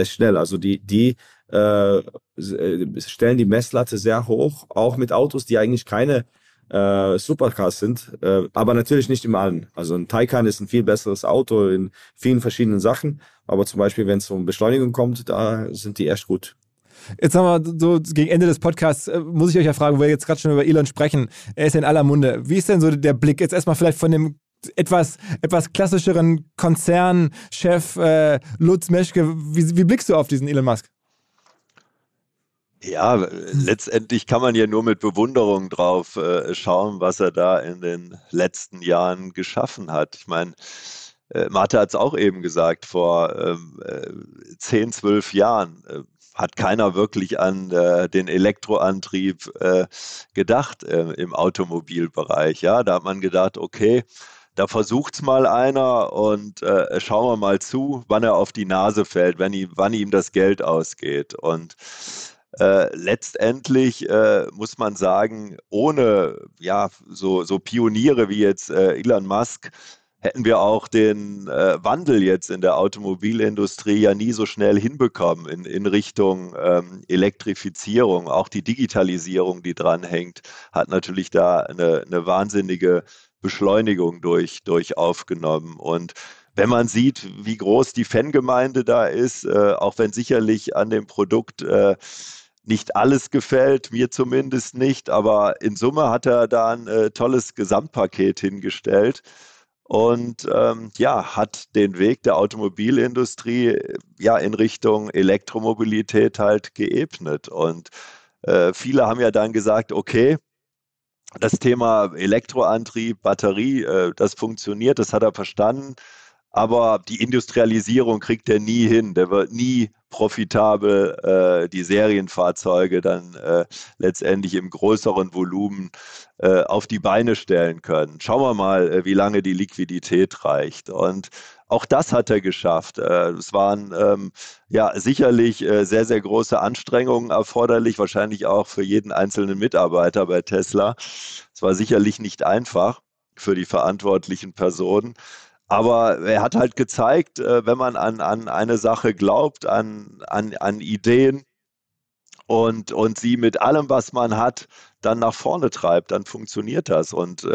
schnell. Also die stellen die Messlatte sehr hoch, auch mit Autos, die eigentlich keine Supercars sind, aber natürlich nicht im Allen. Also ein Taycan ist ein viel besseres Auto in vielen verschiedenen Sachen, aber zum Beispiel, wenn es um Beschleunigung kommt, da sind die echt gut. Jetzt haben wir so gegen Ende des Podcasts, muss ich euch ja fragen, wo wir jetzt gerade schon über Elon sprechen. Er ist in aller Munde. Wie ist denn so der Blick jetzt erstmal vielleicht von dem etwas klassischeren Konzernchef Lutz Meschke? Wie blickst du auf diesen Elon Musk? Ja, letztendlich kann man ja nur mit Bewunderung drauf schauen, was er da in den letzten Jahren geschaffen hat. Ich meine, Mate hat es auch eben gesagt, vor 10, 12 Jahren hat keiner wirklich an den Elektroantrieb gedacht im Automobilbereich. Ja, da hat man gedacht, okay, da versucht es mal einer und schauen wir mal zu, wann er auf die Nase fällt, wann ihm das Geld ausgeht. Und letztendlich muss man sagen, ohne ja, so Pioniere wie jetzt Elon Musk, hätten wir auch den Wandel jetzt in der Automobilindustrie ja nie so schnell hinbekommen in Richtung Elektrifizierung. Auch die Digitalisierung, die dranhängt, hat natürlich da eine wahnsinnige Beschleunigung durch aufgenommen. Und wenn man sieht, wie groß die Fangemeinde da ist, auch wenn sicherlich an dem Produkt nicht alles gefällt, mir zumindest nicht, aber in Summe hat er da ein tolles Gesamtpaket hingestellt. Und ja, hat den Weg der Automobilindustrie ja in Richtung Elektromobilität halt geebnet. Und viele haben ja dann gesagt, okay, das Thema Elektroantrieb, Batterie, das funktioniert, das hat er verstanden. Aber die Industrialisierung kriegt er nie hin. Der wird nie profitabel die Serienfahrzeuge dann letztendlich im größeren Volumen auf die Beine stellen können. Schauen wir mal, wie lange die Liquidität reicht. Und auch das hat er geschafft. Es waren ja sicherlich sehr, sehr große Anstrengungen erforderlich, wahrscheinlich auch für jeden einzelnen Mitarbeiter bei Tesla. Es war sicherlich nicht einfach für die verantwortlichen Personen. Aber er hat halt gezeigt, wenn man an eine Sache glaubt, an Ideen und sie mit allem, was man hat, dann nach vorne treibt, dann funktioniert das. Und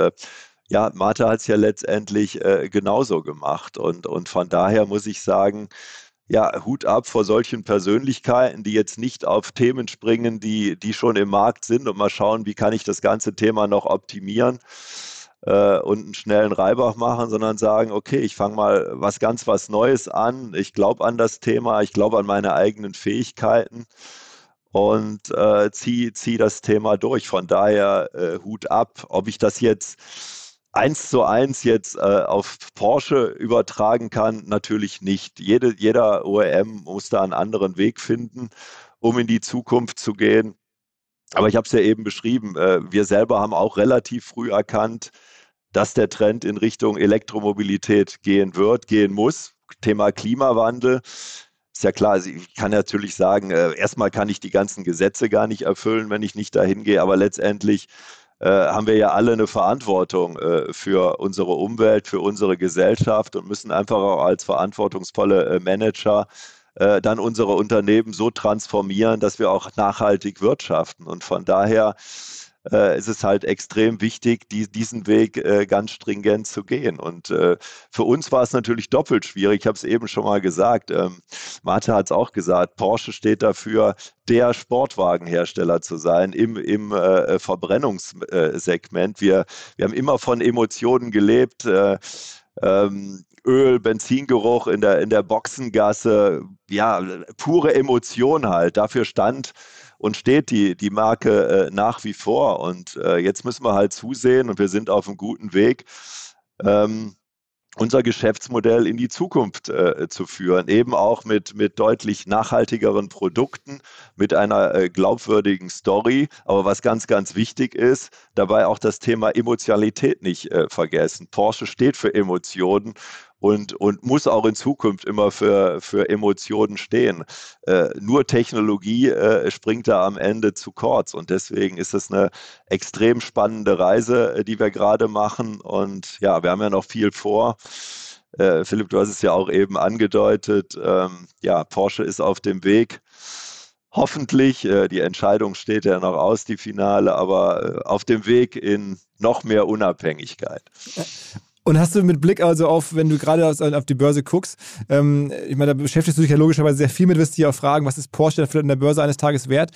ja, Mate hat es ja letztendlich genauso gemacht. Und von daher muss ich sagen, ja, Hut ab vor solchen Persönlichkeiten, die jetzt nicht auf Themen springen, die schon im Markt sind und mal schauen, wie kann ich das ganze Thema noch optimieren und einen schnellen Reibach machen, sondern sagen, okay, ich fange mal was Neues an, ich glaube an das Thema, ich glaube an meine eigenen Fähigkeiten und zieh das Thema durch. Von daher Hut ab. Ob ich das jetzt 1:1 jetzt auf Porsche übertragen kann, natürlich nicht. Jeder OEM muss da einen anderen Weg finden, um in die Zukunft zu gehen. Aber ich habe es ja eben beschrieben, wir selber haben auch relativ früh erkannt, dass der Trend in Richtung Elektromobilität gehen muss. Thema Klimawandel. Ist ja klar, ich kann natürlich sagen, erstmal kann ich die ganzen Gesetze gar nicht erfüllen, wenn ich nicht dahin gehe. Aber letztendlich haben wir ja alle eine Verantwortung für unsere Umwelt, für unsere Gesellschaft und müssen einfach auch als verantwortungsvolle Manager dann unsere Unternehmen so transformieren, dass wir auch nachhaltig wirtschaften. Und von daher ist es halt extrem wichtig, diesen Weg ganz stringent zu gehen. Und für uns war es natürlich doppelt schwierig. Ich habe es eben schon mal gesagt. Martha hat es auch gesagt. Porsche steht dafür, der Sportwagenhersteller zu sein im Verbrennungssegment. Wir haben immer von Emotionen gelebt. Öl, Benzingeruch in der Boxengasse, ja, pure Emotion halt. Dafür stand und steht die Marke nach wie vor. Und jetzt müssen wir halt zusehen, und wir sind auf einem guten Weg, unser Geschäftsmodell in die Zukunft zu führen. Eben auch mit deutlich nachhaltigeren Produkten, mit einer glaubwürdigen Story. Aber was ganz, ganz wichtig ist, dabei auch das Thema Emotionalität nicht vergessen. Porsche steht für Emotionen und muss auch in Zukunft immer für Emotionen stehen. Nur Technologie springt da am Ende zu kurz. Und deswegen ist es eine extrem spannende Reise, die wir gerade machen. Und ja, wir haben ja noch viel vor. Philipp, du hast es ja auch eben angedeutet. Ja, Porsche ist auf dem Weg. Hoffentlich, die Entscheidung steht ja noch aus, die Finale, aber auf dem Weg in noch mehr Unabhängigkeit. Und hast du mit Blick also auf, wenn du gerade auf die Börse guckst, ich meine, da beschäftigst du dich ja logischerweise sehr viel mit, wirst dich auch fragen, was ist Porsche vielleicht in der Börse eines Tages wert?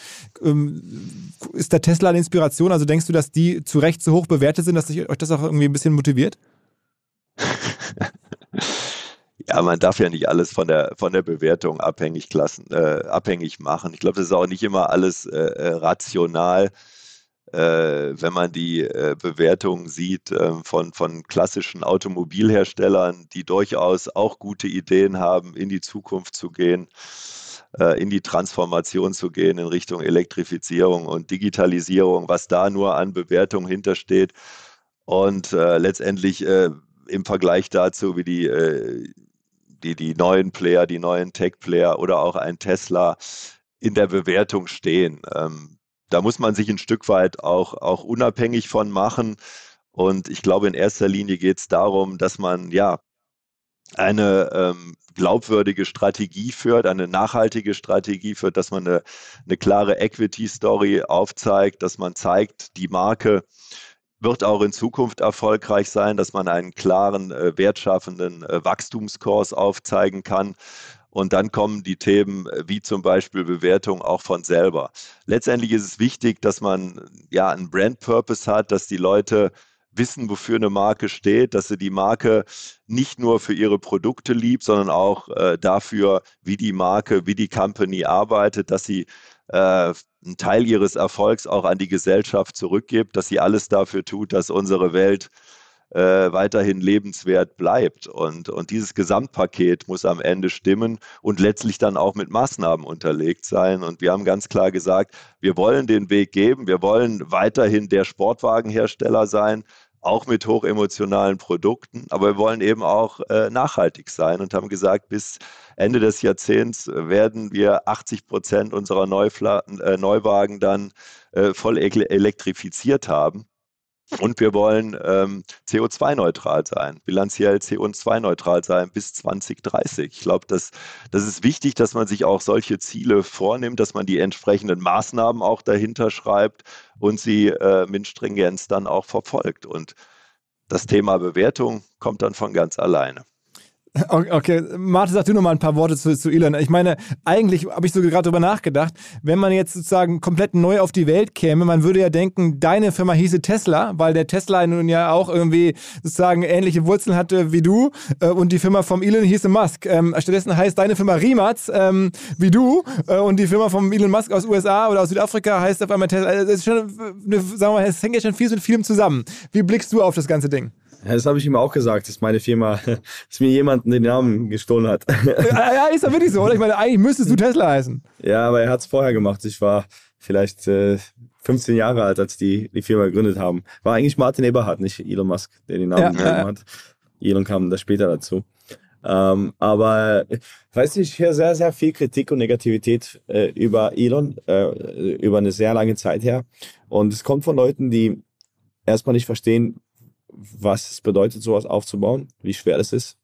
Ist da Tesla eine Inspiration? Also denkst du, dass die zu Recht so hoch bewertet sind, dass euch das auch irgendwie ein bisschen motiviert? Ja, man darf ja nicht alles von der Bewertung abhängig machen. Ich glaube, das ist auch nicht immer alles rational. Wenn man die Bewertungen sieht von klassischen Automobilherstellern, die durchaus auch gute Ideen haben, in die Zukunft zu gehen, in die Transformation zu gehen in Richtung Elektrifizierung und Digitalisierung, was da nur an Bewertungen hintersteht. Und letztendlich im Vergleich dazu, wie die neuen Player, die neuen Tech-Player oder auch ein Tesla in der Bewertung stehen. Da muss man sich ein Stück weit auch unabhängig von machen. Und ich glaube, in erster Linie geht es darum, dass man ja eine glaubwürdige Strategie führt, eine nachhaltige Strategie führt, dass man eine klare Equity-Story aufzeigt, dass man zeigt, die Marke wird auch in Zukunft erfolgreich sein, dass man einen klaren, wertschaffenden Wachstumskurs aufzeigen kann. Und dann kommen die Themen wie zum Beispiel Bewertung auch von selber. Letztendlich ist es wichtig, dass man ja einen Brand-Purpose hat, dass die Leute wissen, wofür eine Marke steht, dass sie die Marke nicht nur für ihre Produkte liebt, sondern auch dafür, wie die Marke, wie die Company arbeitet, dass sie einen Teil ihres Erfolgs auch an die Gesellschaft zurückgibt, dass sie alles dafür tut, dass unsere Welt weiterhin lebenswert bleibt. Und dieses Gesamtpaket muss am Ende stimmen und letztlich dann auch mit Maßnahmen unterlegt sein. Und wir haben ganz klar gesagt, wir wollen den Weg geben, wir wollen weiterhin der Sportwagenhersteller sein, auch mit hochemotionalen Produkten, aber wir wollen eben auch nachhaltig sein und haben gesagt, bis Ende des Jahrzehnts werden wir 80% unserer Neuwagen dann voll elektrifiziert haben. Und wir wollen CO2-neutral sein, bilanziell CO2-neutral sein bis 2030. Ich glaube, das ist wichtig, dass man sich auch solche Ziele vornimmt, dass man die entsprechenden Maßnahmen auch dahinter schreibt und sie mit Stringenz dann auch verfolgt. Und das Thema Bewertung kommt dann von ganz alleine. Okay, Martin, sag du noch mal ein paar Worte zu Elon. Ich meine, eigentlich habe ich so gerade drüber nachgedacht, wenn man jetzt sozusagen komplett neu auf die Welt käme, man würde ja denken, deine Firma hieße Tesla, weil der Tesla nun ja auch irgendwie sozusagen ähnliche Wurzeln hatte wie du und die Firma vom Elon hieße Musk. Stattdessen heißt deine Firma Rimac wie du und die Firma vom Elon Musk aus USA oder aus Südafrika heißt auf einmal Tesla. Also das ist schon, sagen wir mal, es hängt ja schon viel mit vielem zusammen. Wie blickst du auf das ganze Ding? Ja, das habe ich ihm auch gesagt, dass meine Firma, dass mir jemand den Namen gestohlen hat. Ja, ist doch wirklich so, oder? Ich meine, eigentlich müsstest du Tesla heißen. Ja, aber er hat es vorher gemacht. Ich war vielleicht 15 Jahre alt, als die Firma gegründet haben. War eigentlich Martin Eberhard, nicht Elon Musk, der den Namen gegeben hat. Elon kam da später dazu. Aber weiß nicht, ich höre sehr, sehr viel Kritik und Negativität über Elon, über eine sehr lange Zeit her. Und es kommt von Leuten, die erstmal nicht verstehen, was es bedeutet, sowas aufzubauen, wie schwer das ist,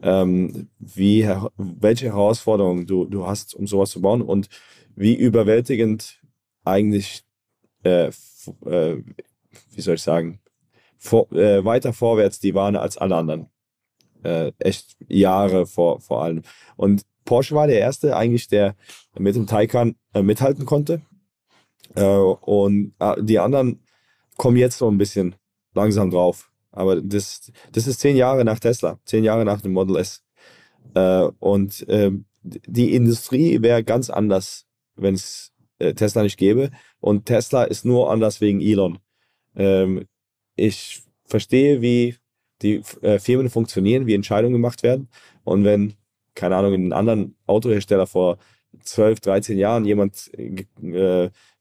welche Herausforderungen du hast, um sowas zu bauen und wie überwältigend eigentlich weiter vorwärts die waren als alle anderen. Echt Jahre vor allem. Und Porsche war der Erste eigentlich, der mit dem Taycan mithalten konnte. Und die anderen kommen jetzt so ein bisschen langsam drauf. Aber das ist 10 Jahre nach Tesla, 10 Jahre nach dem Model S. Und die Industrie wäre ganz anders, wenn es Tesla nicht gäbe. Und Tesla ist nur anders wegen Elon. Ich verstehe, wie die Firmen funktionieren, wie Entscheidungen gemacht werden. Und wenn, keine Ahnung, in einem anderen Autohersteller vor 12, 13 Jahren jemand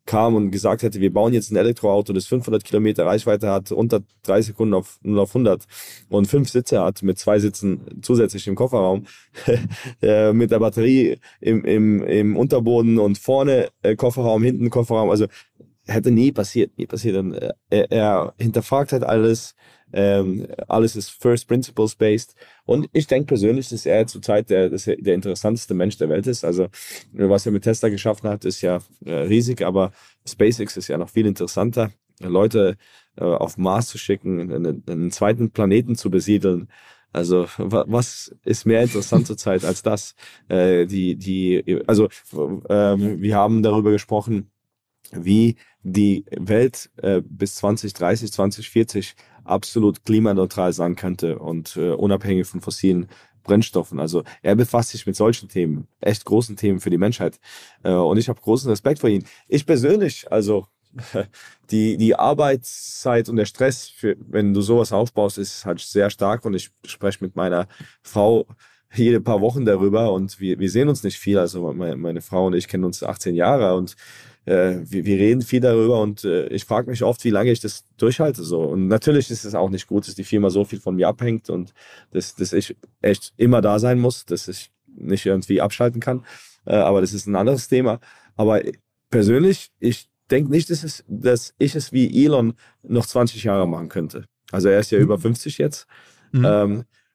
kam und gesagt hätte, wir bauen jetzt ein Elektroauto, das 500 Kilometer Reichweite hat, unter 3 Sekunden auf 0 auf 100 und 5 Sitze hat, mit 2 Sitzen zusätzlich im Kofferraum, mit der Batterie im Unterboden und vorne Kofferraum, hinten Kofferraum, also hätte nie passiert. Und er hinterfragt halt alles, alles ist First Principles based und ich denke persönlich, dass er zurzeit der interessanteste Mensch der Welt ist. Also was er mit Tesla geschaffen hat, ist ja riesig, aber SpaceX ist ja noch viel interessanter. Leute auf Mars zu schicken, einen zweiten Planeten zu besiedeln. Also was ist mehr interessant zurzeit als das? Wir haben darüber gesprochen, wie die Welt bis 2030, 2040 absolut klimaneutral sein könnte und unabhängig von fossilen Brennstoffen. Also er befasst sich mit solchen Themen, echt großen Themen für die Menschheit. Und ich habe großen Respekt vor ihm. Ich persönlich, also die Arbeitszeit und der Stress, wenn du sowas aufbaust, ist halt sehr stark. Und ich spreche mit meiner Frau jede paar Wochen darüber und wir sehen uns nicht viel. Also meine Frau und ich kennen uns 18 Jahre und wir reden viel darüber und ich frage mich oft, wie lange ich das durchhalte. So. Und natürlich ist es auch nicht gut, dass die Firma so viel von mir abhängt und dass ich echt immer da sein muss, dass ich nicht irgendwie abschalten kann. Aber das ist ein anderes Thema. Aber persönlich, ich denke nicht, dass ich es wie Elon noch 20 Jahre machen könnte. Also er ist ja über 50 jetzt.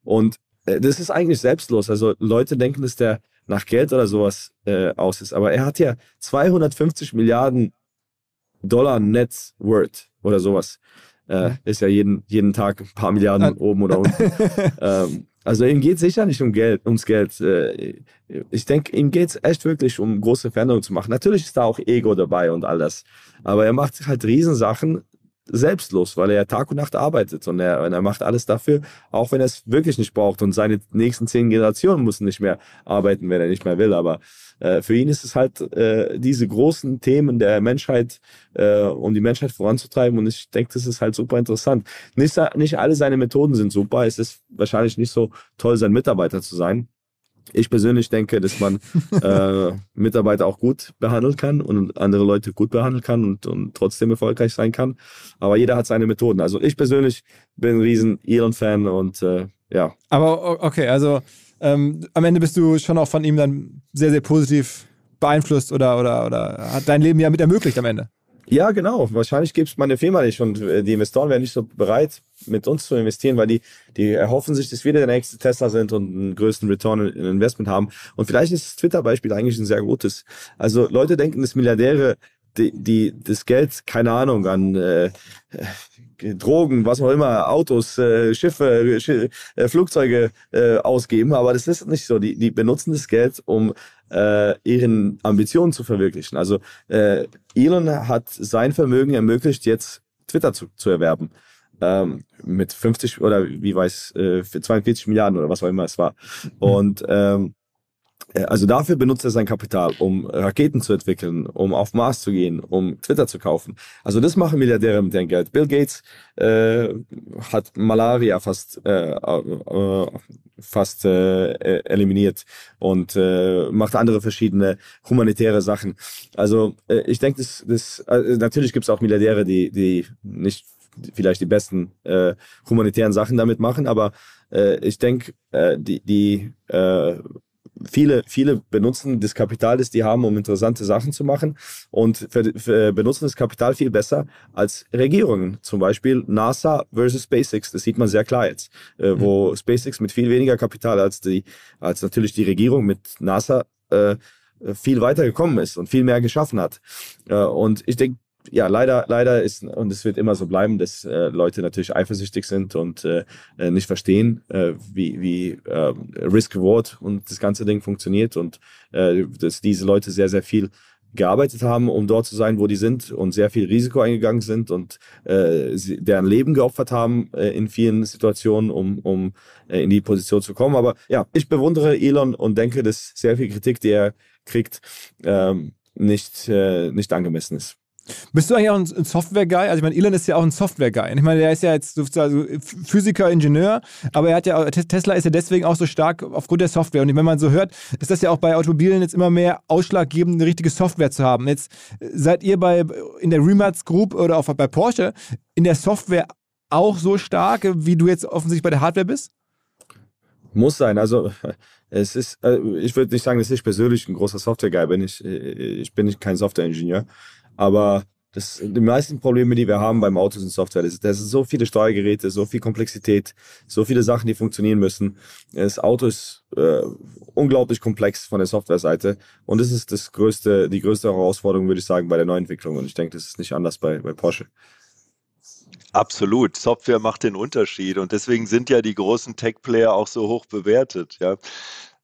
Und das ist eigentlich selbstlos. Also Leute denken, dass der nach Geld oder sowas aus ist. Aber er hat ja 250 Milliarden Dollar Net Worth oder sowas. Ist ja jeden Tag ein paar Milliarden oben oder unten. Also ihm geht es sicher nicht ums Geld. Ich denke, ihm geht es echt wirklich um große Veränderungen zu machen. Natürlich ist da auch Ego dabei und all das. Aber er macht halt Riesensachen selbstlos, weil er Tag und Nacht arbeitet und er macht alles dafür, auch wenn er es wirklich nicht braucht und seine nächsten 10 Generationen müssen nicht mehr arbeiten, wenn er nicht mehr will, aber für ihn ist es halt diese großen Themen der Menschheit, um die Menschheit voranzutreiben und ich denke, das ist halt super interessant. Nicht alle seine Methoden sind super, es ist wahrscheinlich nicht so toll, sein Mitarbeiter zu sein. Ich persönlich denke, dass man Mitarbeiter auch gut behandeln kann und andere Leute gut behandeln kann und trotzdem erfolgreich sein kann. Aber jeder hat seine Methoden. Also ich persönlich bin ein riesen Elon-Fan und ja. Aber okay, also am Ende bist du schon auch von ihm dann sehr, sehr positiv beeinflusst oder hat dein Leben ja mit ermöglicht am Ende. Ja, genau. Wahrscheinlich gibt es meine Firma nicht und die Investoren wären nicht so bereit, mit uns zu investieren, weil die erhoffen sich, dass wir der nächste Tesla sind und den größten Return in Investment haben. Und vielleicht ist das Twitter-Beispiel eigentlich ein sehr gutes. Also Leute denken, dass Milliardäre die das Geld, keine Ahnung, an Drogen, was auch immer, Autos, Schiffe, Flugzeuge ausgeben, aber das ist nicht so. Die benutzen das Geld, um ihren Ambitionen zu verwirklichen. Also Elon hat sein Vermögen ermöglicht, jetzt Twitter zu erwerben. Mit 50 oder wie weiß, 42 Milliarden oder was auch immer es war. Und also dafür benutzt er sein Kapital, um Raketen zu entwickeln, um auf Mars zu gehen, um Twitter zu kaufen. Also das machen Milliardäre mit ihrem Geld. Bill Gates hat Malaria fast eliminiert und macht andere verschiedene humanitäre Sachen. Also ich denke, natürlich gibt es auch Milliardäre, die nicht vielleicht die besten humanitären Sachen damit machen, aber ich denke, viele benutzen das Kapital, das die haben, um interessante Sachen zu machen und benutzen das Kapital viel besser als Regierungen. Zum Beispiel NASA versus SpaceX, das sieht man sehr klar jetzt, wo SpaceX mit viel weniger Kapital als natürlich die Regierung mit NASA viel weiter gekommen ist und viel mehr geschaffen hat. Und ich denke, ja, leider ist, und es wird immer so bleiben, dass Leute natürlich eifersüchtig sind und nicht verstehen, wie Risk-Reward und das ganze Ding funktioniert, und dass diese Leute sehr, sehr viel gearbeitet haben, um dort zu sein, wo die sind, und sehr viel Risiko eingegangen sind und deren Leben geopfert haben in vielen Situationen, um in die Position zu kommen. Aber ja, ich bewundere Elon und denke, dass sehr viel Kritik, die er kriegt, nicht angemessen ist. Bist du eigentlich auch ein Software-Guy? Also ich meine, Elon ist ja auch ein Software-Guy. Ich meine, der ist ja jetzt sozusagen Physiker, Ingenieur, aber er hat ja, Tesla ist ja deswegen auch so stark aufgrund der Software. Und wenn man so hört, ist das ja auch bei Automobilen jetzt immer mehr ausschlaggebend, eine richtige Software zu haben. Jetzt seid ihr in der Rimac Group oder auch bei Porsche in der Software auch so stark, wie du jetzt offensichtlich bei der Hardware bist? Muss sein. Also es ist, ich würde nicht sagen, dass ich persönlich ein großer Software-Guy bin. Ich bin kein Software-Ingenieur. Aber die meisten Probleme, die wir haben beim Auto, sind Software. Das sind so viele Steuergeräte, so viel Komplexität, so viele Sachen, die funktionieren müssen. Das Auto ist unglaublich komplex von der Softwareseite. Und das ist die größte Herausforderung, würde ich sagen, bei der Neuentwicklung. Und ich denke, das ist nicht anders bei Porsche. Absolut. Software macht den Unterschied. Und deswegen sind ja die großen Tech-Player auch so hoch bewertet, ja.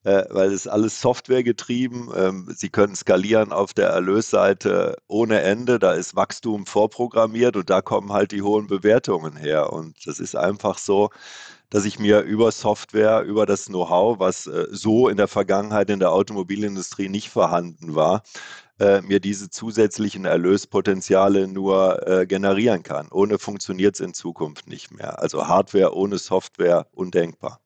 Weil es alles Software getrieben. Sie können skalieren auf der Erlösseite ohne Ende. Da ist Wachstum vorprogrammiert und da kommen halt die hohen Bewertungen her. Und das ist einfach so, dass ich mir über Software, über das Know-how, was so in der Vergangenheit in der Automobilindustrie nicht vorhanden war, mir diese zusätzlichen Erlöspotenziale nur generieren kann. Ohne funktioniert es in Zukunft nicht mehr. Also Hardware ohne Software undenkbar.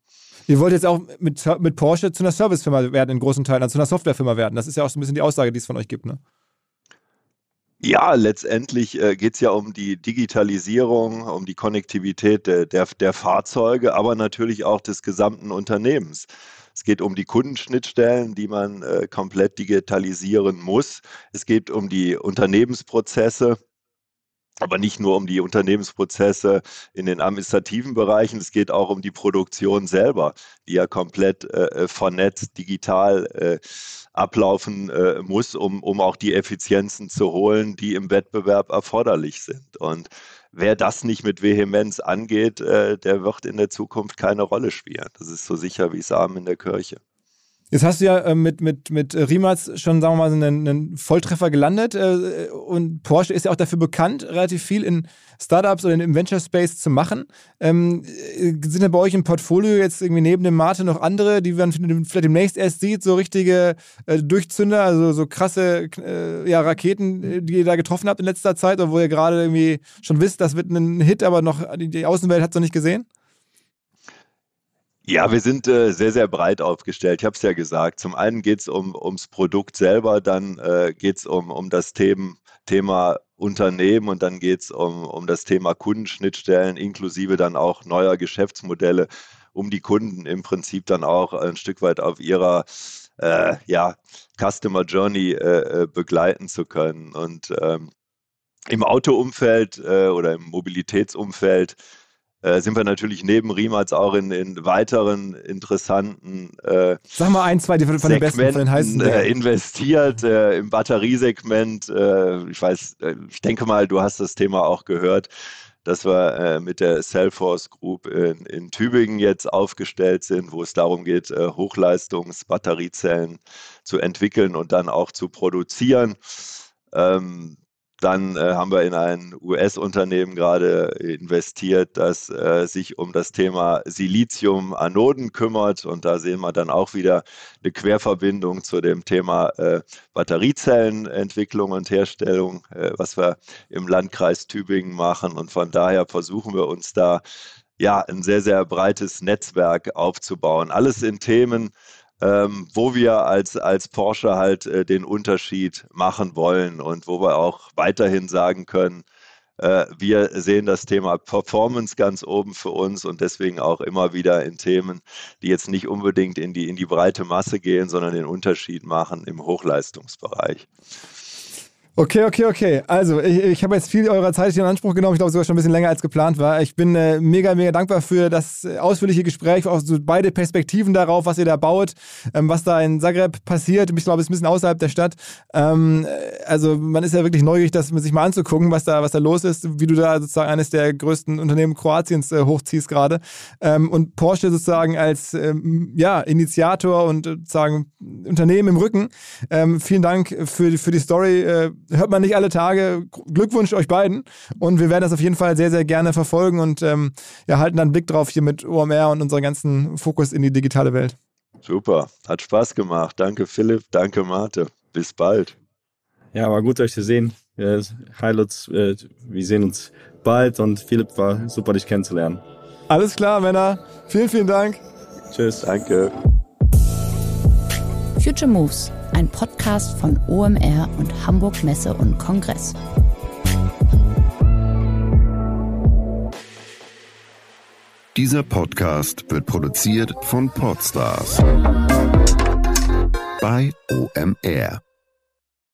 Ihr wollt jetzt auch mit Porsche zu einer Servicefirma werden, in großen Teilen, also zu einer Softwarefirma werden. Das ist ja auch so ein bisschen die Aussage, die es von euch gibt, ne? Ja, letztendlich geht es ja um die Digitalisierung, um die Konnektivität der Fahrzeuge, aber natürlich auch des gesamten Unternehmens. Es geht um die Kundenschnittstellen, die man komplett digitalisieren muss. Es geht um die Unternehmensprozesse. Aber nicht nur um die Unternehmensprozesse in den administrativen Bereichen, es geht auch um die Produktion selber, die ja komplett vernetzt, digital ablaufen muss, um auch die Effizienzen zu holen, die im Wettbewerb erforderlich sind. Und wer das nicht mit Vehemenz angeht, der wird in der Zukunft keine Rolle spielen. Das ist so sicher wie Samen in der Kirche. Jetzt hast du ja mit Rimac schon, sagen wir mal, einen Volltreffer gelandet, und Porsche ist ja auch dafür bekannt, relativ viel in Startups oder im Venture Space zu machen. Sind da bei euch im Portfolio jetzt irgendwie neben dem Mate noch andere, die man vielleicht demnächst erst sieht, so richtige Durchzünder, also so krasse Raketen, die ihr da getroffen habt in letzter Zeit, obwohl ihr gerade irgendwie schon wisst, das wird ein Hit, aber noch die Außenwelt hat es noch nicht gesehen? Ja, wir sind sehr, sehr breit aufgestellt. Ich habe es ja gesagt. Zum einen geht es ums Produkt selber, dann geht es um das Thema Unternehmen und dann geht es um das Thema Kundenschnittstellen, inklusive dann auch neuer Geschäftsmodelle, um die Kunden im Prinzip dann auch ein Stück weit auf ihrer Customer Journey begleiten zu können. Und im Autoumfeld oder im Mobilitätsumfeld sind wir natürlich neben Rimac auch in weiteren interessanten Sag mal ein, zwei, die von den besten, von den heißen investiert, im Batteriesegment. Ich denke mal, du hast das Thema auch gehört, dass wir mit der Cellforce Group in Tübingen jetzt aufgestellt sind, wo es darum geht, Hochleistungsbatteriezellen zu entwickeln und dann auch zu produzieren. Dann haben wir in ein US-Unternehmen gerade investiert, das sich um das Thema Silizium-Anoden kümmert. Und da sehen wir dann auch wieder eine Querverbindung zu dem Thema Batteriezellenentwicklung und Herstellung, was wir im Landkreis Tübingen machen. Und von daher versuchen wir uns da ein sehr, sehr breites Netzwerk aufzubauen. Alles in Themen, wo wir als Porsche halt den Unterschied machen wollen und wo wir auch weiterhin sagen können, wir sehen das Thema Performance ganz oben für uns und deswegen auch immer wieder in Themen, die jetzt nicht unbedingt in die breite Masse gehen, sondern den Unterschied machen im Hochleistungsbereich. Okay. Also, ich habe jetzt viel eurer Zeit in Anspruch genommen. Ich glaube, sogar schon ein bisschen länger als geplant war. Ich bin mega dankbar für das ausführliche Gespräch, auch so beide Perspektiven darauf, was ihr da baut, was da in Zagreb passiert. Ich glaube, es ist ein bisschen außerhalb der Stadt. Also, man ist ja wirklich neugierig, das sich mal anzugucken, was da los ist, wie du da sozusagen eines der größten Unternehmen Kroatiens hochziehst gerade. Und Porsche sozusagen als Initiator und sozusagen Unternehmen im Rücken. Vielen Dank für die Story. Hört man nicht alle Tage. Glückwunsch euch beiden. Und wir werden das auf jeden Fall sehr, sehr gerne verfolgen und halten dann einen Blick drauf hier mit OMR und unserem ganzen Fokus in die digitale Welt. Super. Hat Spaß gemacht. Danke Philipp, danke Mate. Bis bald. Ja, war gut euch zu sehen. Hi Lutz, wir sehen uns bald und Philipp, war super dich kennenzulernen. Alles klar, Männer. Vielen, vielen Dank. Tschüss. Danke. Future Moves, ein Podcast von OMR und Hamburg Messe und Kongress. Dieser Podcast wird produziert von Podstars bei OMR.